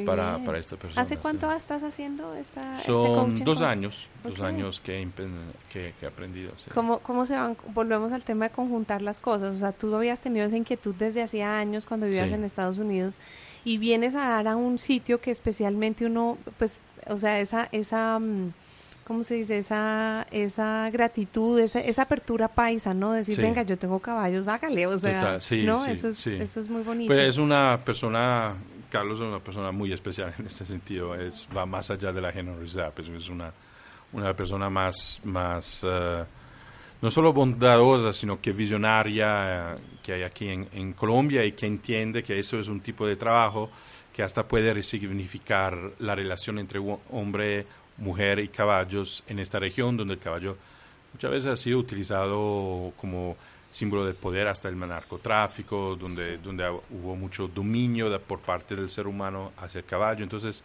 Para, para esta persona. ¿Hace cuánto sí. estás haciendo esta, Son este coaching? Dos años, okay. dos años que, que, que he aprendido. Sí. ¿Cómo, ¿Cómo se van? Volvemos al tema de conjuntar las cosas. O sea, tú habías tenido esa inquietud desde hacía años cuando vivías sí. en Estados Unidos, y vienes a dar a un sitio que especialmente uno, pues, o sea, esa, esa ¿cómo se dice? Esa, esa gratitud, esa, esa apertura paisa, ¿no? Decir, sí. venga, yo tengo caballos, hágale, o sea, sí, ¿no? Sí, eso, es, sí. eso es muy bonito. Pues es una persona... Carlos es una persona muy especial en este sentido, es, va más allá de la generosidad, pues es una, una persona más, más uh, no solo bondadosa, sino que visionaria, uh, que hay aquí en, en Colombia, y que entiende que eso es un tipo de trabajo que hasta puede resignificar la relación entre hombre, mujer y caballos en esta región, donde el caballo muchas veces ha sido utilizado como símbolo de poder, hasta el narcotráfico, donde, sí. donde hubo mucho dominio de, por parte del ser humano hacia el caballo. Entonces,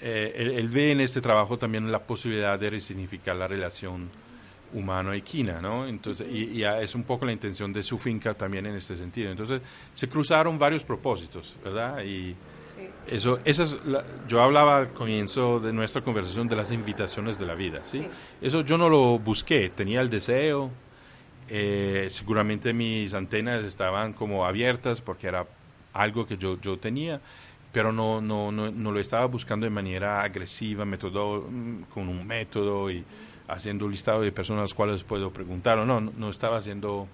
eh, él, él ve en este trabajo también la posibilidad de resignificar la relación humano equina, ¿no? Entonces, y, y es un poco la intención de su finca también en este sentido. Entonces, se cruzaron varios propósitos, ¿verdad? Y sí. eso, esa es la, yo hablaba al comienzo de nuestra conversación de las invitaciones de la vida, ¿sí? sí. Eso yo no lo busqué, tenía el deseo, eh, seguramente mis antenas estaban como abiertas porque era algo que yo, yo tenía, pero no, no, no, no lo estaba buscando de manera agresiva, metodo, con un método y haciendo un listado de personas a las cuales puedo preguntar o no, no, no estaba haciendo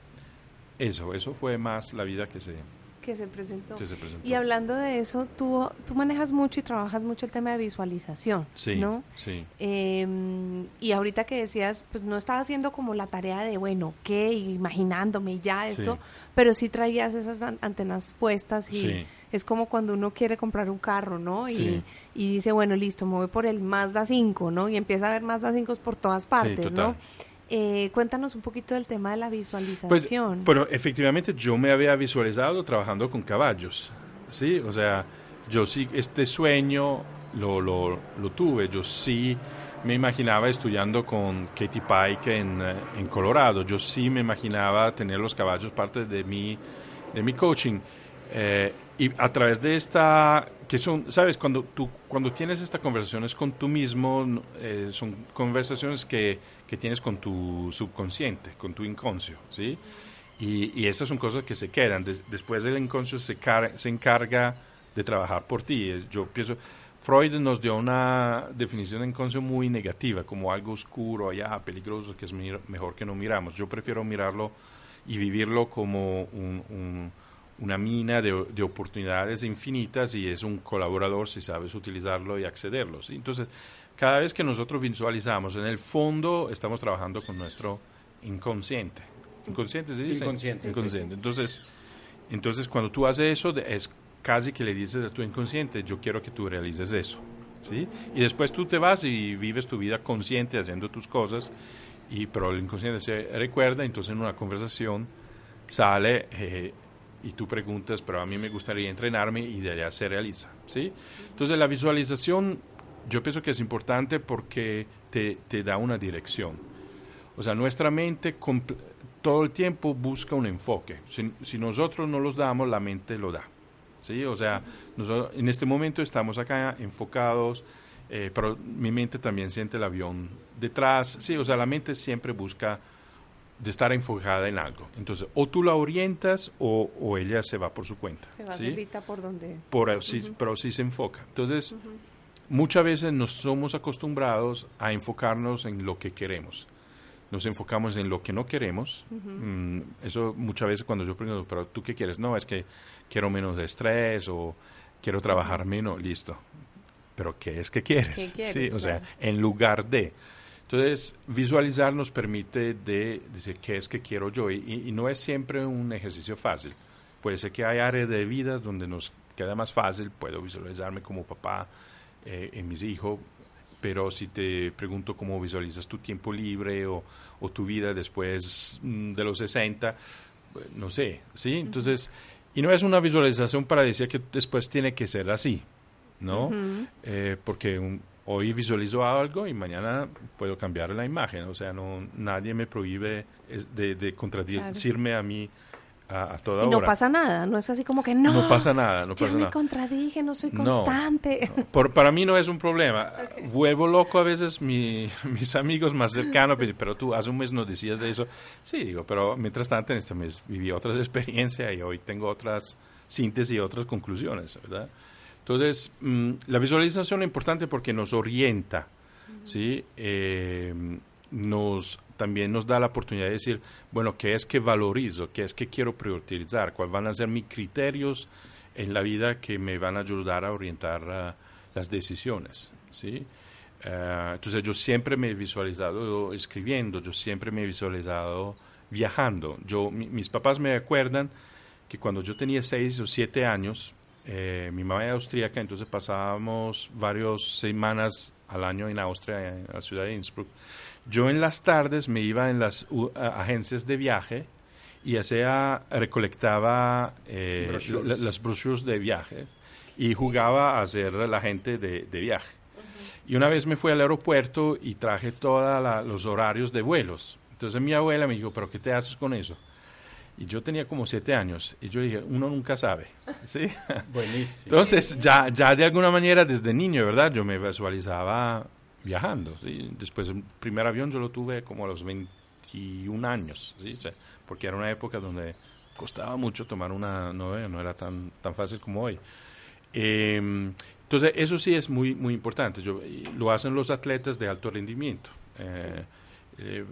eso, eso fue más la vida que se, que se presentó. Que se presentó. Y hablando de eso, tú, tú manejas mucho y trabajas mucho el tema de visualización, sí, ¿no? Sí, eh, y ahorita que decías, pues no estaba haciendo como la tarea de, bueno, ¿qué? Imaginándome ya esto, sí. pero sí traías esas antenas puestas y... Sí. Es como cuando uno quiere comprar un carro, ¿no? Y, sí. y dice, bueno, listo, me voy por el Mazda cinco, ¿no? Y empieza a ver Mazda cinco por todas partes, sí, ¿no? Eh, cuéntanos un poquito del tema de la visualización. Pues, pero efectivamente yo me había visualizado trabajando con caballos, ¿sí? O sea, yo sí, este sueño lo, lo, lo tuve, yo sí me imaginaba estudiando con Katie Pike en, en Colorado, yo sí me imaginaba tener los caballos parte de mi, de mi coaching. Eh, y a través de esta, que son, sabes, cuando tú cuando tienes estas conversaciones con tú mismo, eh, son conversaciones que, que tienes con tu subconsciente, con tu inconscio, ¿sí? Y, y estas son cosas que se quedan. De, después el inconscio se, car- se encarga de trabajar por ti. Yo pienso, Freud nos dio una definición de inconscio muy negativa, como algo oscuro, allá, peligroso, que es mir- mejor que no miramos. Yo prefiero mirarlo y vivirlo como un... un una mina de, de oportunidades infinitas y es un colaborador si sabes utilizarlo y accederlo, ¿sí? Entonces, cada vez que nosotros visualizamos, en el fondo estamos trabajando con nuestro inconsciente. ¿Inconsciente se dice? Inconsciente. Inconsciente. Entonces, entonces, cuando tú haces eso, es casi que le dices a tu inconsciente, yo quiero que tú realices eso, ¿sí? Y después tú te vas y vives tu vida consciente haciendo tus cosas, y, pero el inconsciente se recuerda, entonces en una conversación sale... Eh, y tú preguntas, pero a mí me gustaría entrenarme y de allá se realiza, ¿sí? Entonces la visualización yo pienso que es importante porque te, te da una dirección. O sea, nuestra mente comp- todo el tiempo busca un enfoque. Si, si nosotros no los damos, la mente lo da, ¿sí? O sea, nosotros en este momento estamos acá enfocados, eh, pero mi mente también siente el avión detrás, ¿sí? O sea, la mente siempre busca... de estar enfocada en algo. Entonces, o tú la orientas o, o ella se va por su cuenta. Se va ¿sí? solita por donde... Por, uh-huh. sí, pero sí se enfoca. Entonces, uh-huh. muchas veces nos somos acostumbrados a enfocarnos en lo que queremos. Nos enfocamos en lo que no queremos. Uh-huh. Mm, eso muchas veces cuando yo pregunto, pero ¿tú qué quieres? No, es que quiero menos estrés o quiero trabajar menos. Listo. Pero ¿qué es que quieres? ¿Qué quieres? Sí, o sea, en lugar de... Entonces, visualizar nos permite de, de decir qué es que quiero yo y, y no es siempre un ejercicio fácil. Puede ser que hay áreas de vida donde nos queda más fácil, puedo visualizarme como papá eh, en mis hijos, pero si te pregunto cómo visualizas tu tiempo libre o, o tu vida después de los sesenta, no sé, ¿sí? Entonces, y no es una visualización para decir que después tiene que ser así, ¿no? Uh-huh. Eh, porque... un, hoy visualizo algo y mañana puedo cambiar la imagen. O sea, no nadie me prohíbe de, de contradecirme claro. a mí a, a toda y no hora. No pasa nada. No es así como que no. No pasa nada. No pasa me nada. Contradije, no soy constante. No, no. Por, para mí no es un problema. Okay. Vuelvo loco a veces mi, mis amigos más cercanos. Pero tú hace un mes nos decías de eso. Sí, digo, pero mientras tanto en este mes viví otras experiencias y hoy tengo otras síntesis y otras conclusiones, ¿verdad? Entonces, la visualización es importante porque nos orienta, uh-huh. ¿sí? Eh, nos, también nos da la oportunidad de decir, bueno, ¿qué es que valorizo? ¿Qué es que quiero priorizar? ¿Cuáles van a ser mis criterios en la vida que me van a ayudar a orientar uh, las decisiones? ¿Sí? Uh, entonces, yo siempre me he visualizado escribiendo, yo siempre me he visualizado viajando. Yo, mi, mis papás me acuerdan que cuando yo tenía seis o siete años... Eh, mi mamá era austríaca, entonces pasábamos varias semanas al año en Austria, en la ciudad de Innsbruck. Yo en las tardes me iba en las uh, agencias de viaje y hacía, recolectaba eh, brochures. La, las brochures de viaje y jugaba a ser la gente de, de viaje. Uh-huh. Y una vez me fui al aeropuerto y traje todos los horarios de vuelos. Entonces mi abuela me dijo, ¿pero qué te haces con eso? Y yo tenía como siete años, y yo dije, uno nunca sabe, ¿sí? Buenísimo. Entonces, ya, ya de alguna manera, desde niño, ¿verdad? Yo me visualizaba viajando, ¿sí? Después, el primer avión yo lo tuve como a los veintiún años, ¿sí? O sea, porque era una época donde costaba mucho tomar una novela, no era tan, tan fácil como hoy. Eh, entonces, eso sí es muy, muy importante. Yo, lo hacen los atletas de alto rendimiento. Eh, sí. eh,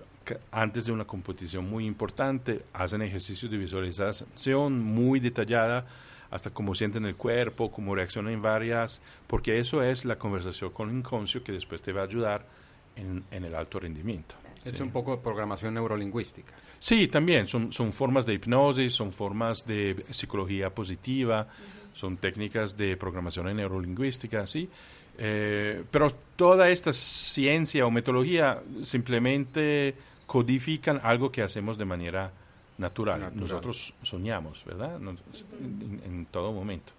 Antes de una competición muy importante, hacen ejercicios de visualización muy detallada, hasta cómo sienten el cuerpo, cómo reaccionan en varias, porque eso es la conversación con el inconscio que después te va a ayudar en, en el alto rendimiento. Es sí. un poco de programación neurolingüística. Sí, también, son, son formas de hipnosis, son formas de psicología positiva, uh-huh. son técnicas de programación neurolingüística, ¿sí? Eh, pero toda esta ciencia o metodología simplemente codifican algo que hacemos de manera natural. natural. Nosotros soñamos, ¿verdad? Nos, en, en todo momento.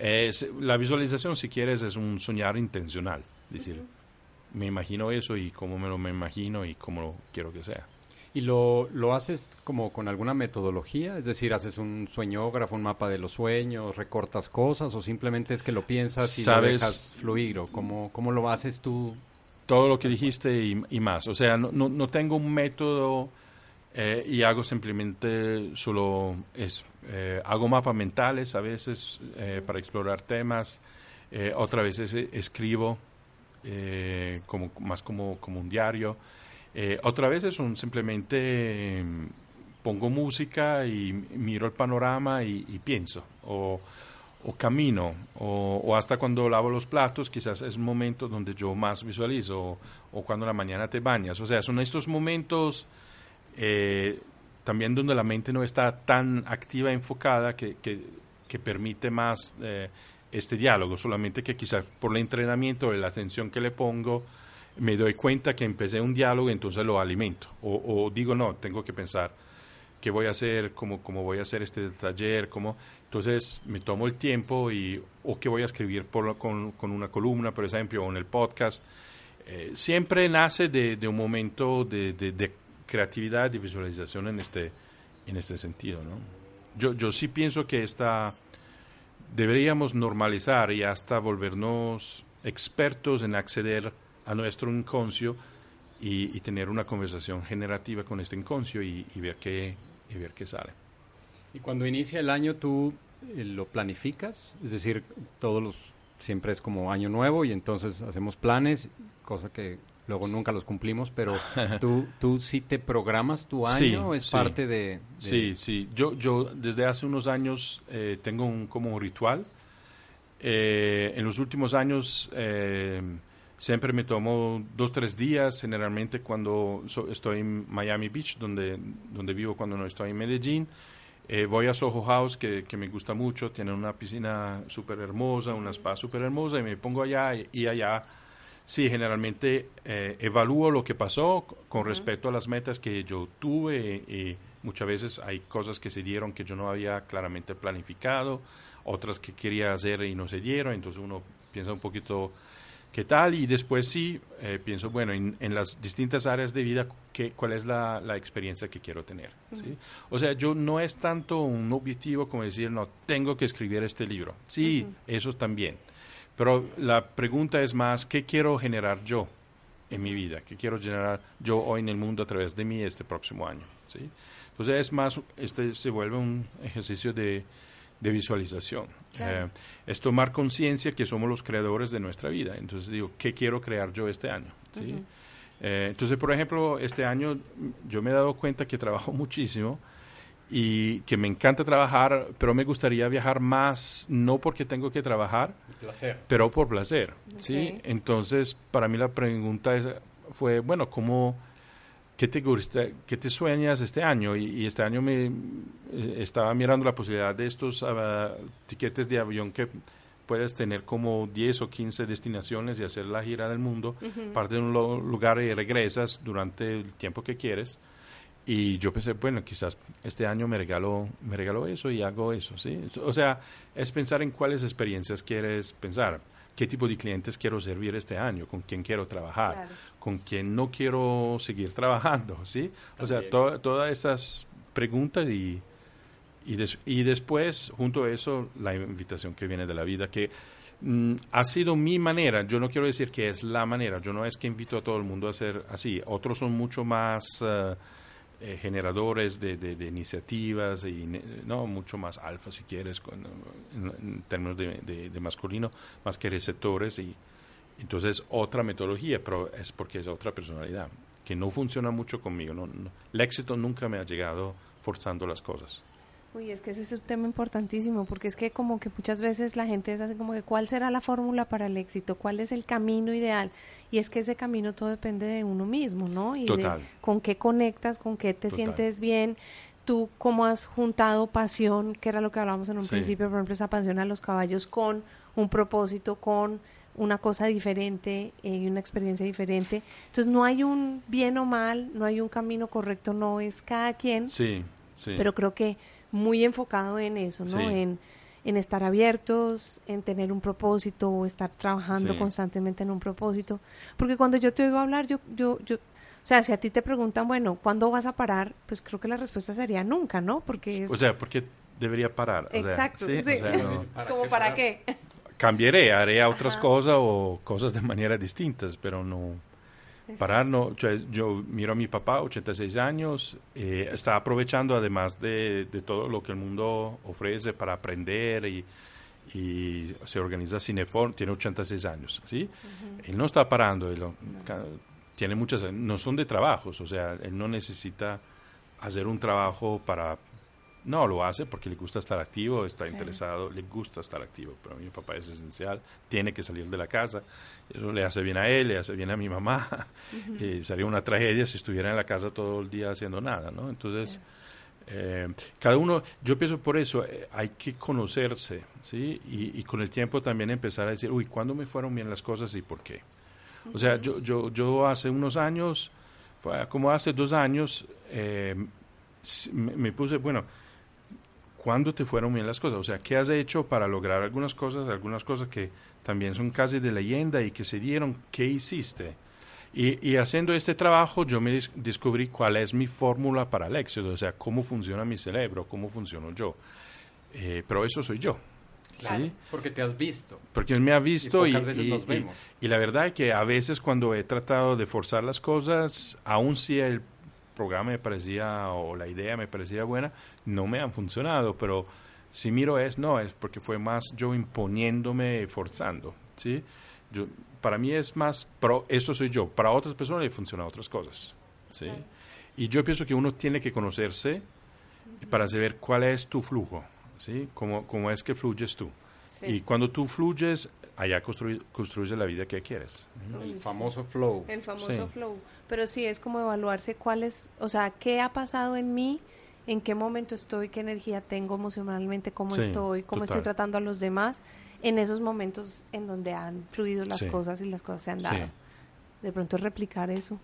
Eh, la visualización, si quieres, es un soñar intencional. Es decir, uh-huh. me imagino eso y cómo me lo me imagino y cómo lo quiero que sea. ¿Y lo, lo haces como con alguna metodología? Es decir, ¿haces un sueñógrafo, un mapa de los sueños, recortas cosas o simplemente es que lo piensas y ¿Sabes? lo dejas fluir? ¿O cómo, cómo lo haces tú? Todo lo que dijiste y, y más. O sea, no, no, no tengo un método eh, y hago simplemente solo eso. Eh, hago mapas mentales a veces eh, para explorar temas. Eh, otras veces escribo eh, como, más como, como un diario. Eh, otras veces son simplemente eh, pongo música y miro el panorama y, y pienso. O... o camino, o, o hasta cuando lavo los platos, quizás es un momento donde yo más visualizo, o, o cuando en la mañana te bañas. O sea, son estos momentos eh, también donde la mente no está tan activa, enfocada, que, que, que permite más eh, este diálogo, solamente que quizás por el entrenamiento, la atención que le pongo, me doy cuenta que empecé un diálogo, entonces lo alimento, o, o digo, no, tengo que pensar, qué voy a hacer, cómo, cómo voy a hacer este taller, cómo, entonces me tomo el tiempo y o qué voy a escribir por, con, con una columna, por ejemplo, o en el podcast. Eh, siempre nace de, de un momento de, de, de creatividad, de visualización en este, en este sentido, ¿no? Yo, yo sí pienso que esta, deberíamos normalizar y hasta volvernos expertos en acceder a nuestro inconscio y, y tener una conversación generativa con este inconscio y, y ver qué... y ver qué sale. Y cuando inicia el año, ¿tú eh, lo planificas? Es decir, todos los siempre es como año nuevo y entonces hacemos planes, cosa que luego nunca los cumplimos, pero ¿tú, tú sí te programas tu año? Sí, ¿es sí. parte de, de...? Sí, sí. Yo, yo desde hace unos años eh, tengo un, como un ritual. Eh, en los últimos años eh, siempre me tomo dos, tres días, generalmente cuando so, estoy en Miami Beach, donde, donde vivo cuando no estoy en Medellín. Eh, voy a Soho House, que, que me gusta mucho, tiene una piscina súper hermosa, una spa súper hermosa, y me pongo allá y, y allá. Sí, generalmente eh, evalúo lo que pasó con respecto a las metas que yo tuve y, y muchas veces hay cosas que se dieron que yo no había claramente planificado, otras que quería hacer y no se dieron, entonces uno piensa un poquito... ¿Qué tal? Y después sí, eh, pienso, bueno, en, en las distintas áreas de vida, ¿qué, ¿cuál es la, la experiencia que quiero tener? Uh-huh. ¿Sí? O sea, yo no es tanto un objetivo como decir, no, tengo que escribir este libro. Sí, uh-huh. eso también. Pero la pregunta es más, ¿qué quiero generar yo en mi vida? ¿Qué quiero generar yo hoy en el mundo a través de mí este próximo año? ¿Sí? Entonces, es más, este se vuelve un ejercicio de... de visualización. Claro. Eh, es tomar conciencia que somos los creadores de nuestra vida. Entonces digo, ¿qué quiero crear yo este año? ¿Sí? Uh-huh. Eh, entonces, por ejemplo, este año yo me he dado cuenta que trabajo muchísimo y que me encanta trabajar, pero me gustaría viajar más, no porque tengo que trabajar, placer. pero por placer. Okay. ¿Sí? Entonces, para mí la pregunta es, fue, bueno, ¿cómo... ¿Qué te gusta, qué te sueñas este año? Y, y este año me eh, estaba mirando la posibilidad de estos uh, tiquetes de avión que puedes tener como diez o quince destinaciones y hacer la gira del mundo, uh-huh. parte de un lo, lugar y regresas durante el tiempo que quieres. Y yo pensé, bueno, quizás este año me regalo, me regalo eso y hago eso, ¿sí? O sea, es pensar en cuáles experiencias quieres pensar. qué tipo de clientes quiero servir este año, con quién quiero trabajar, claro, con quién no quiero seguir trabajando, ¿sí? También. O sea, to- todas esas preguntas y, y, des- y después, junto a eso, la invitación que viene de la vida, que mm, ha sido mi manera. Yo no quiero decir que es la manera, yo no es que invito a todo el mundo a hacer así. Otros son mucho más... Uh, Eh, generadores de, de, de iniciativas y no mucho más alfa, si quieres, con, en, en términos de, de, de masculino, más que receptores, y entonces otra metodología, pero es porque es otra personalidad que no funciona mucho conmigo. No, no, el éxito nunca me ha llegado forzando las cosas. Uy, es que ese es un tema importantísimo, porque es que como que muchas veces la gente es así como que ¿cuál será la fórmula para el éxito? ¿Cuál es el camino ideal? Y es que ese camino todo depende de uno mismo, ¿no? Y total. De con qué conectas, con qué te total. Sientes bien, tú cómo has juntado pasión, que era lo que hablábamos en un sí. principio, por ejemplo, esa pasión a los caballos con un propósito, con una cosa diferente y eh, una experiencia diferente. Entonces no hay un bien o mal, no hay un camino correcto, no es cada quien. Sí, sí. Pero creo que muy enfocado en eso, ¿no? Sí. En, en estar abiertos, en tener un propósito o estar trabajando sí. constantemente en un propósito. Porque cuando yo te oigo hablar, yo, yo, yo, o sea, si a ti te preguntan, bueno, ¿cuándo vas a parar? Pues creo que la respuesta sería nunca, ¿no? Porque es... O sea, ¿por qué debería parar? O exacto. Sea, ¿sí? Sí. O sea, no... ¿Para ¿Cómo qué para parar? Qué? Cambiaré, haré otras ajá. cosas o cosas de manera distintas, pero no... Parar, no, yo, yo miro a mi papá, ochenta y seis años, eh, está aprovechando además de, de todo lo que el mundo ofrece para aprender y, y se organiza Cineform, tiene ochenta y seis años, ¿sí? Uh-huh. Él no está parando, él, no. tiene muchas, no son de trabajos, o sea, él no necesita hacer un trabajo para, no, lo hace porque le gusta estar activo, está claro. interesado, le gusta estar activo, pero a mi papá es esencial, tiene que salir de la casa, eso le hace bien a él, le hace bien a mi mamá, uh-huh. eh, sería una tragedia si estuviera en la casa todo el día haciendo nada, ¿no? Entonces, claro. eh, cada uno, yo pienso por eso, eh, hay que conocerse, ¿sí? Y, y con el tiempo también empezar a decir, uy, ¿cuándo me fueron bien las cosas y por qué? Uh-huh. O sea, yo, yo, yo hace unos años, como hace dos años, eh, me, me puse, bueno, ¿cuándo te fueron bien las cosas? O sea, ¿qué has hecho para lograr algunas cosas, algunas cosas que también son casi de leyenda y que se dieron? ¿Qué hiciste? Y, y haciendo este trabajo yo me dis- descubrí cuál es mi fórmula para el éxito, o sea, cómo funciona mi cerebro, cómo funciono yo. Eh, pero eso soy yo. Claro, ¿sí? Porque te has visto. Porque él me ha visto y, y, veces y, nos vemos. y, y la verdad es que a veces cuando he tratado de forzar las cosas, aun si el programa me parecía o la idea me parecía buena, no me han funcionado, pero si miro es, no, es porque fue más yo imponiéndome, forzando, ¿sí? Yo, para mí es más, pero eso soy yo, para otras personas le funcionan otras cosas, ¿sí? Okay. Y yo pienso que uno tiene que conocerse uh-huh. para saber cuál es tu flujo, ¿sí? Cómo, cómo es que fluyes tú. Sí. Y cuando tú fluyes, allá construyes construye la vida que quieres. El famoso flow. El famoso sí. flow. Pero sí, es como evaluarse cuál es, o sea, qué ha pasado en mí, en qué momento estoy, qué energía tengo emocionalmente, cómo sí, estoy, cómo total. Estoy tratando a los demás, en esos momentos en donde han fluido las sí. cosas y las cosas se han dado. Sí. De pronto replicar eso.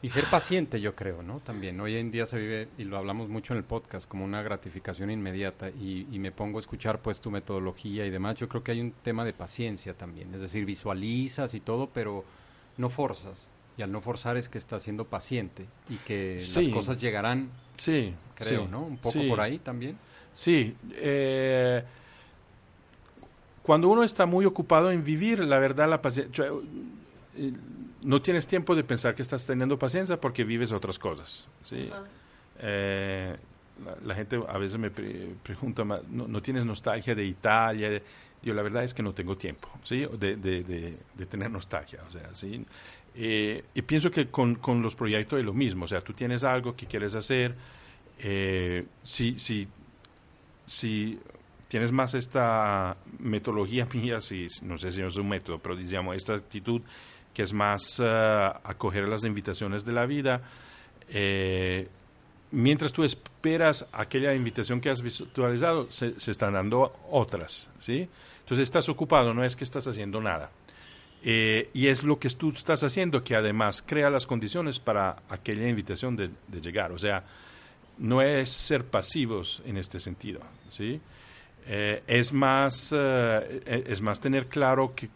Y ser paciente, yo creo, ¿no? También hoy en día se vive, y lo hablamos mucho en el podcast, como una gratificación inmediata, y, y me pongo a escuchar pues tu metodología y demás. Yo creo que hay un tema de paciencia también, es decir, visualizas y todo, pero no forzas, y al no forzar es que estás siendo paciente y que sí. las cosas llegarán, sí, creo, sí, ¿no? Un poco sí. por ahí también. Sí, eh... Cuando uno está muy ocupado en vivir, la verdad, la paciencia, no tienes tiempo de pensar que estás teniendo paciencia porque vives otras cosas, ¿sí? Uh-huh. Eh, la, la gente a veces me pre- pregunta, ¿no, ¿no tienes nostalgia de Italia? Yo la verdad es que no tengo tiempo, ¿sí? De, de, de, de tener nostalgia, o sea, ¿sí? Eh, y pienso que con, con los proyectos es lo mismo, o sea, tú tienes algo que quieres hacer, eh, si... si, si tienes más esta metodología mía, si, no sé si no es un método, pero digamos esta actitud que es más uh, acoger las invitaciones de la vida. Eh, mientras tú esperas aquella invitación que has visualizado, se, se están dando otras, ¿sí? Entonces estás ocupado, no es que estás haciendo nada. Eh, y es lo que tú estás haciendo que además crea las condiciones para aquella invitación de, de llegar. O sea, no es ser pasivos en este sentido, ¿sí? eh, es más eh, es más tener claro que,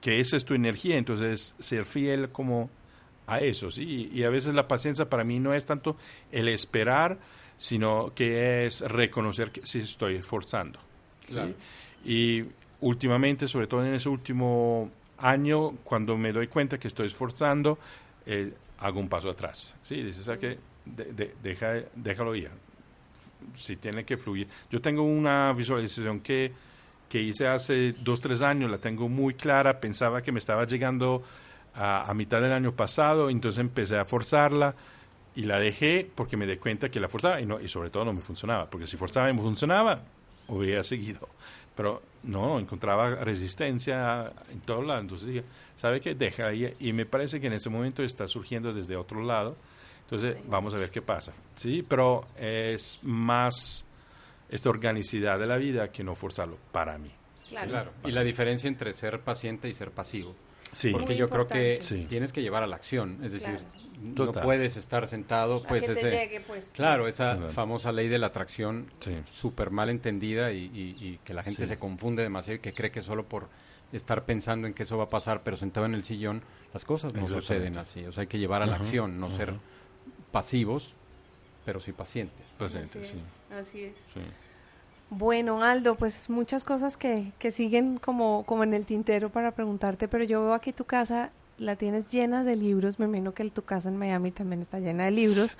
que esa es tu energía, entonces ser fiel como a eso, ¿sí? Y, y a veces la paciencia para mí no es tanto el esperar, sino que es reconocer que sí estoy forzando, ¿sí? Claro. Y últimamente, sobre todo en ese último año, cuando me doy cuenta que estoy esforzando, eh, hago un paso atrás, ¿sí? Dices, ¿sabes qué? De, de, deja, déjalo ir, si tiene que fluir. Yo tengo una visualización que, que hice hace dos, tres años, la tengo muy clara, pensaba que me estaba llegando a, a mitad del año pasado, entonces empecé a forzarla y la dejé porque me di cuenta que la forzaba y, no, y sobre todo no me funcionaba, porque si forzaba y me funcionaba, hubiera seguido. Pero no, encontraba resistencia en todos lados. Entonces dije, ¿sabe qué? Deja ahí. Y me parece que en este momento está surgiendo desde otro lado. Entonces, vamos a ver qué pasa. Sí, pero es más esta organicidad de la vida que no forzarlo, para mí. Claro. ¿Sí? Claro. Para y la mí. diferencia entre ser paciente y ser pasivo. Sí. Porque Muy yo importante. creo que sí. tienes que llevar a la acción. Es decir, claro. no puedes estar sentado. Pues, a que ese, te llegue, pues. Claro, esa claro. famosa ley de la atracción, súper sí. mal entendida y, y, y que la gente sí. se confunde demasiado y que cree que solo por estar pensando en que eso va a pasar, pero sentado en el sillón, las cosas no suceden así. O sea, hay que llevar a la uh-huh. acción, no uh-huh. ser pasivos, pero sí pacientes. Pacientes, así sí. es. Así es. Sí. Bueno, Aldo, pues muchas cosas que, que siguen como, como en el tintero para preguntarte, pero yo veo aquí tu casa, la tienes llena de libros, me imagino que tu casa en Miami también está llena de libros.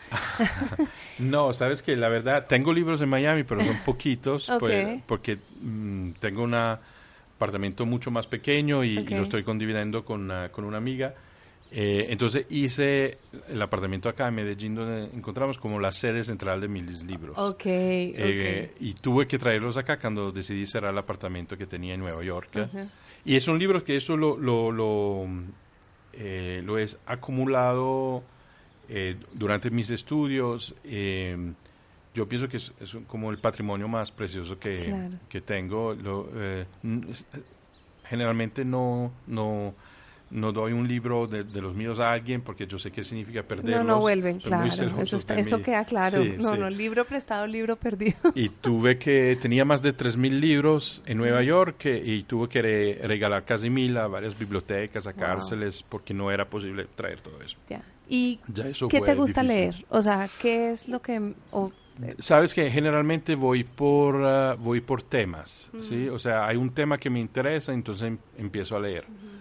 No, sabes que la verdad, tengo libros en Miami, pero son poquitos, okay. pues, porque mmm, tengo un apartamento mucho más pequeño y, okay. y lo estoy condividiendo con una, con una amiga. Eh, entonces hice el apartamento acá en Medellín, donde encontramos como la sede central de mis libros. Okay, eh, okay. Y tuve que traerlos acá cuando decidí cerrar el apartamento que tenía en Nueva York. Uh-huh. Y es un libro que eso lo, lo, lo, eh, lo he acumulado eh, durante mis estudios. Eh, yo pienso que es, es como el patrimonio más precioso que, claro. que tengo. Lo, eh, generalmente no... no no doy un libro de, de los míos a alguien porque yo sé qué significa perderlos. No, no vuelven, Soy claro. Eso, está, eso queda claro. Sí, no, sí. no, libro prestado, libro perdido. Y tuve que, tenía más de tres mil libros en Nueva York eh, y tuve que re, regalar casi mil a varias bibliotecas, a wow. cárceles, porque no era posible traer todo eso. Ya. ¿Y ya eso qué te gusta difícil. leer? O sea, ¿qué es lo que...? O, Sabes que generalmente voy por uh, voy por temas, uh-huh. ¿sí? O sea, hay un tema que me interesa, entonces em, empiezo a leer. Uh-huh.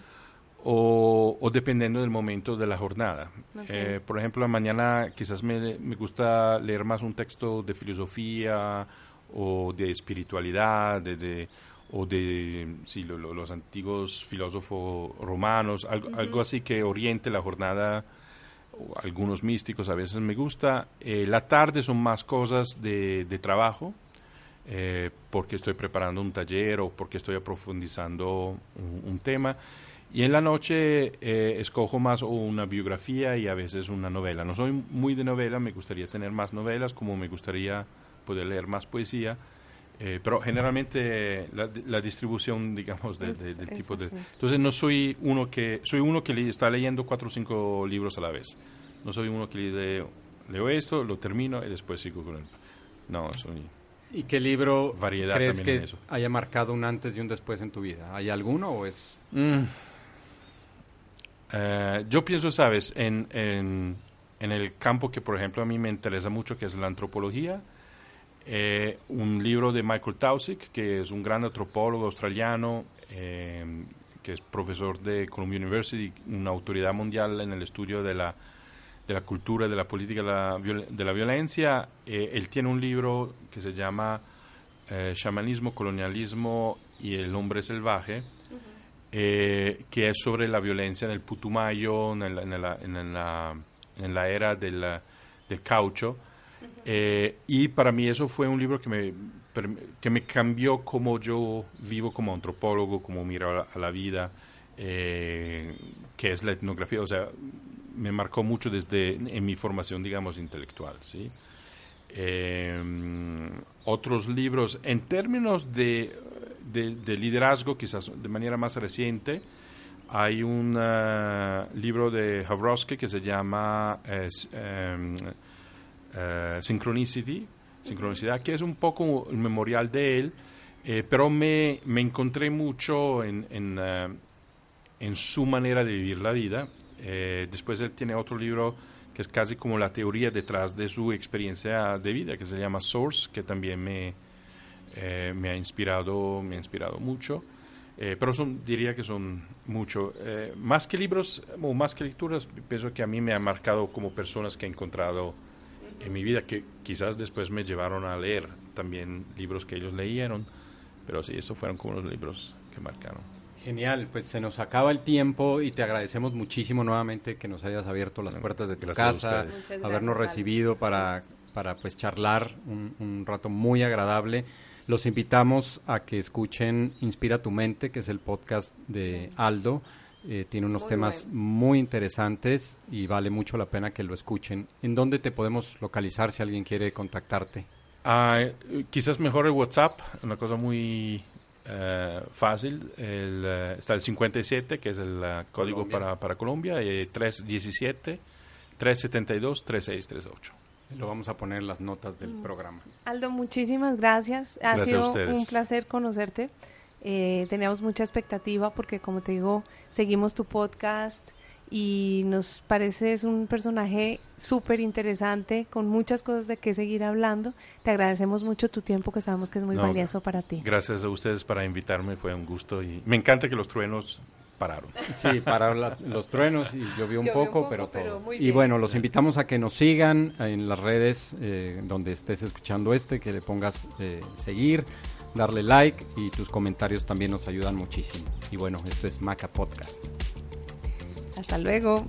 O, o dependiendo del momento de la jornada. Okay. Eh, por ejemplo, la mañana quizás me, me gusta leer más un texto de filosofía o de espiritualidad, de, de, o de sí, lo, lo, los antiguos filósofos romanos, algo, uh-huh. algo así que oriente la jornada, algunos místicos a veces me gusta. Eh, la tarde son más cosas de, de trabajo, eh, porque estoy preparando un taller o porque estoy profundizando un, un tema. Y en la noche eh, escojo más una biografía y a veces una novela. No soy muy de novela, me gustaría tener más novelas, como me gustaría poder leer más poesía. Eh, pero generalmente la, la distribución, digamos, de, de, del tipo de... Entonces no soy uno que... Soy uno que le, está leyendo cuatro o cinco libros a la vez. No soy uno que le, leo esto, lo termino y después sigo con él. No, soy... ¿Y qué libro variedad crees que eso. haya marcado un antes y un después en tu vida? ¿Hay alguno o es...? Mm. Uh, yo pienso, sabes, en, en, en el campo que, por ejemplo, a mí me interesa mucho, que es la antropología. Eh, un libro de Michael Taussig, que es un gran antropólogo australiano, eh, que es profesor de Columbia University, una autoridad mundial en el estudio de la, de la cultura, de la política, de la, viol- de la violencia. Eh, él tiene un libro que se llama eh, Shamanismo, colonialismo y el hombre salvaje. Eh, que es sobre la violencia en el Putumayo, en la, en la, en la, en la era del, del caucho. Uh-huh. Eh, y para mí eso fue un libro que me, que me cambió cómo yo vivo como antropólogo, cómo miro a la, a la vida, eh, que es la etnografía. O sea, me marcó mucho desde en mi formación, digamos, intelectual, ¿sí? Eh, otros libros, en términos de... De, de liderazgo, quizás de manera más reciente, hay un uh, libro de Javrovsky que se llama uh, um, uh, Synchronicity, Sincronicidad, que es un poco el memorial de él, Eh, pero me, me encontré mucho en, en, uh, en su manera de vivir la vida. Eh, después él tiene otro libro que es casi como la teoría detrás de su experiencia de vida, que se llama Source, que también me, eh, me, ha, inspirado, me ha inspirado mucho. Eh, pero son, diría que son mucho. Eh, más que libros o más que lecturas, pienso que a mí me ha marcado como personas que he encontrado en mi vida, que quizás después me llevaron a leer también libros que ellos leyeron. Pero sí, estos fueron como los libros que marcaron. Genial, pues se nos acaba el tiempo y te agradecemos muchísimo nuevamente que nos hayas abierto las puertas de tu gracias casa, gracias, habernos recibido para, para pues charlar un, un rato muy agradable. Los invitamos a que escuchen Inspira tu Mente, que es el podcast de Aldo. Eh, tiene unos muy temas bueno. muy interesantes y vale mucho la pena que lo escuchen. ¿En dónde te podemos localizar si alguien quiere contactarte? Uh, quizás mejor el WhatsApp, una cosa muy uh, fácil. El, uh, está el cincuenta y siete, que es el uh, código Colombia. Para, para Colombia, y trescientos diecisiete, trescientos setenta y dos, treinta y seis treinta y ocho. Lo vamos a poner en las notas del mm. programa. Aldo, muchísimas gracias. Ha gracias sido un placer conocerte. Eh, teníamos mucha expectativa porque, como te digo, seguimos tu podcast y nos pareces un personaje súper interesante, con muchas cosas de qué seguir hablando. Te agradecemos mucho tu tiempo, que sabemos que es muy no, valioso para ti. Gracias a ustedes para invitarme, fue un gusto y me encanta que los truenos pararon. Sí, pararon la, los truenos y llovió un, un poco, pero todo. Pero y bueno, los invitamos a que nos sigan en las redes eh, donde estés escuchando este, que le pongas eh, seguir, darle like, y tus comentarios también nos ayudan muchísimo. Y bueno, esto es Maca Podcast. Hasta luego.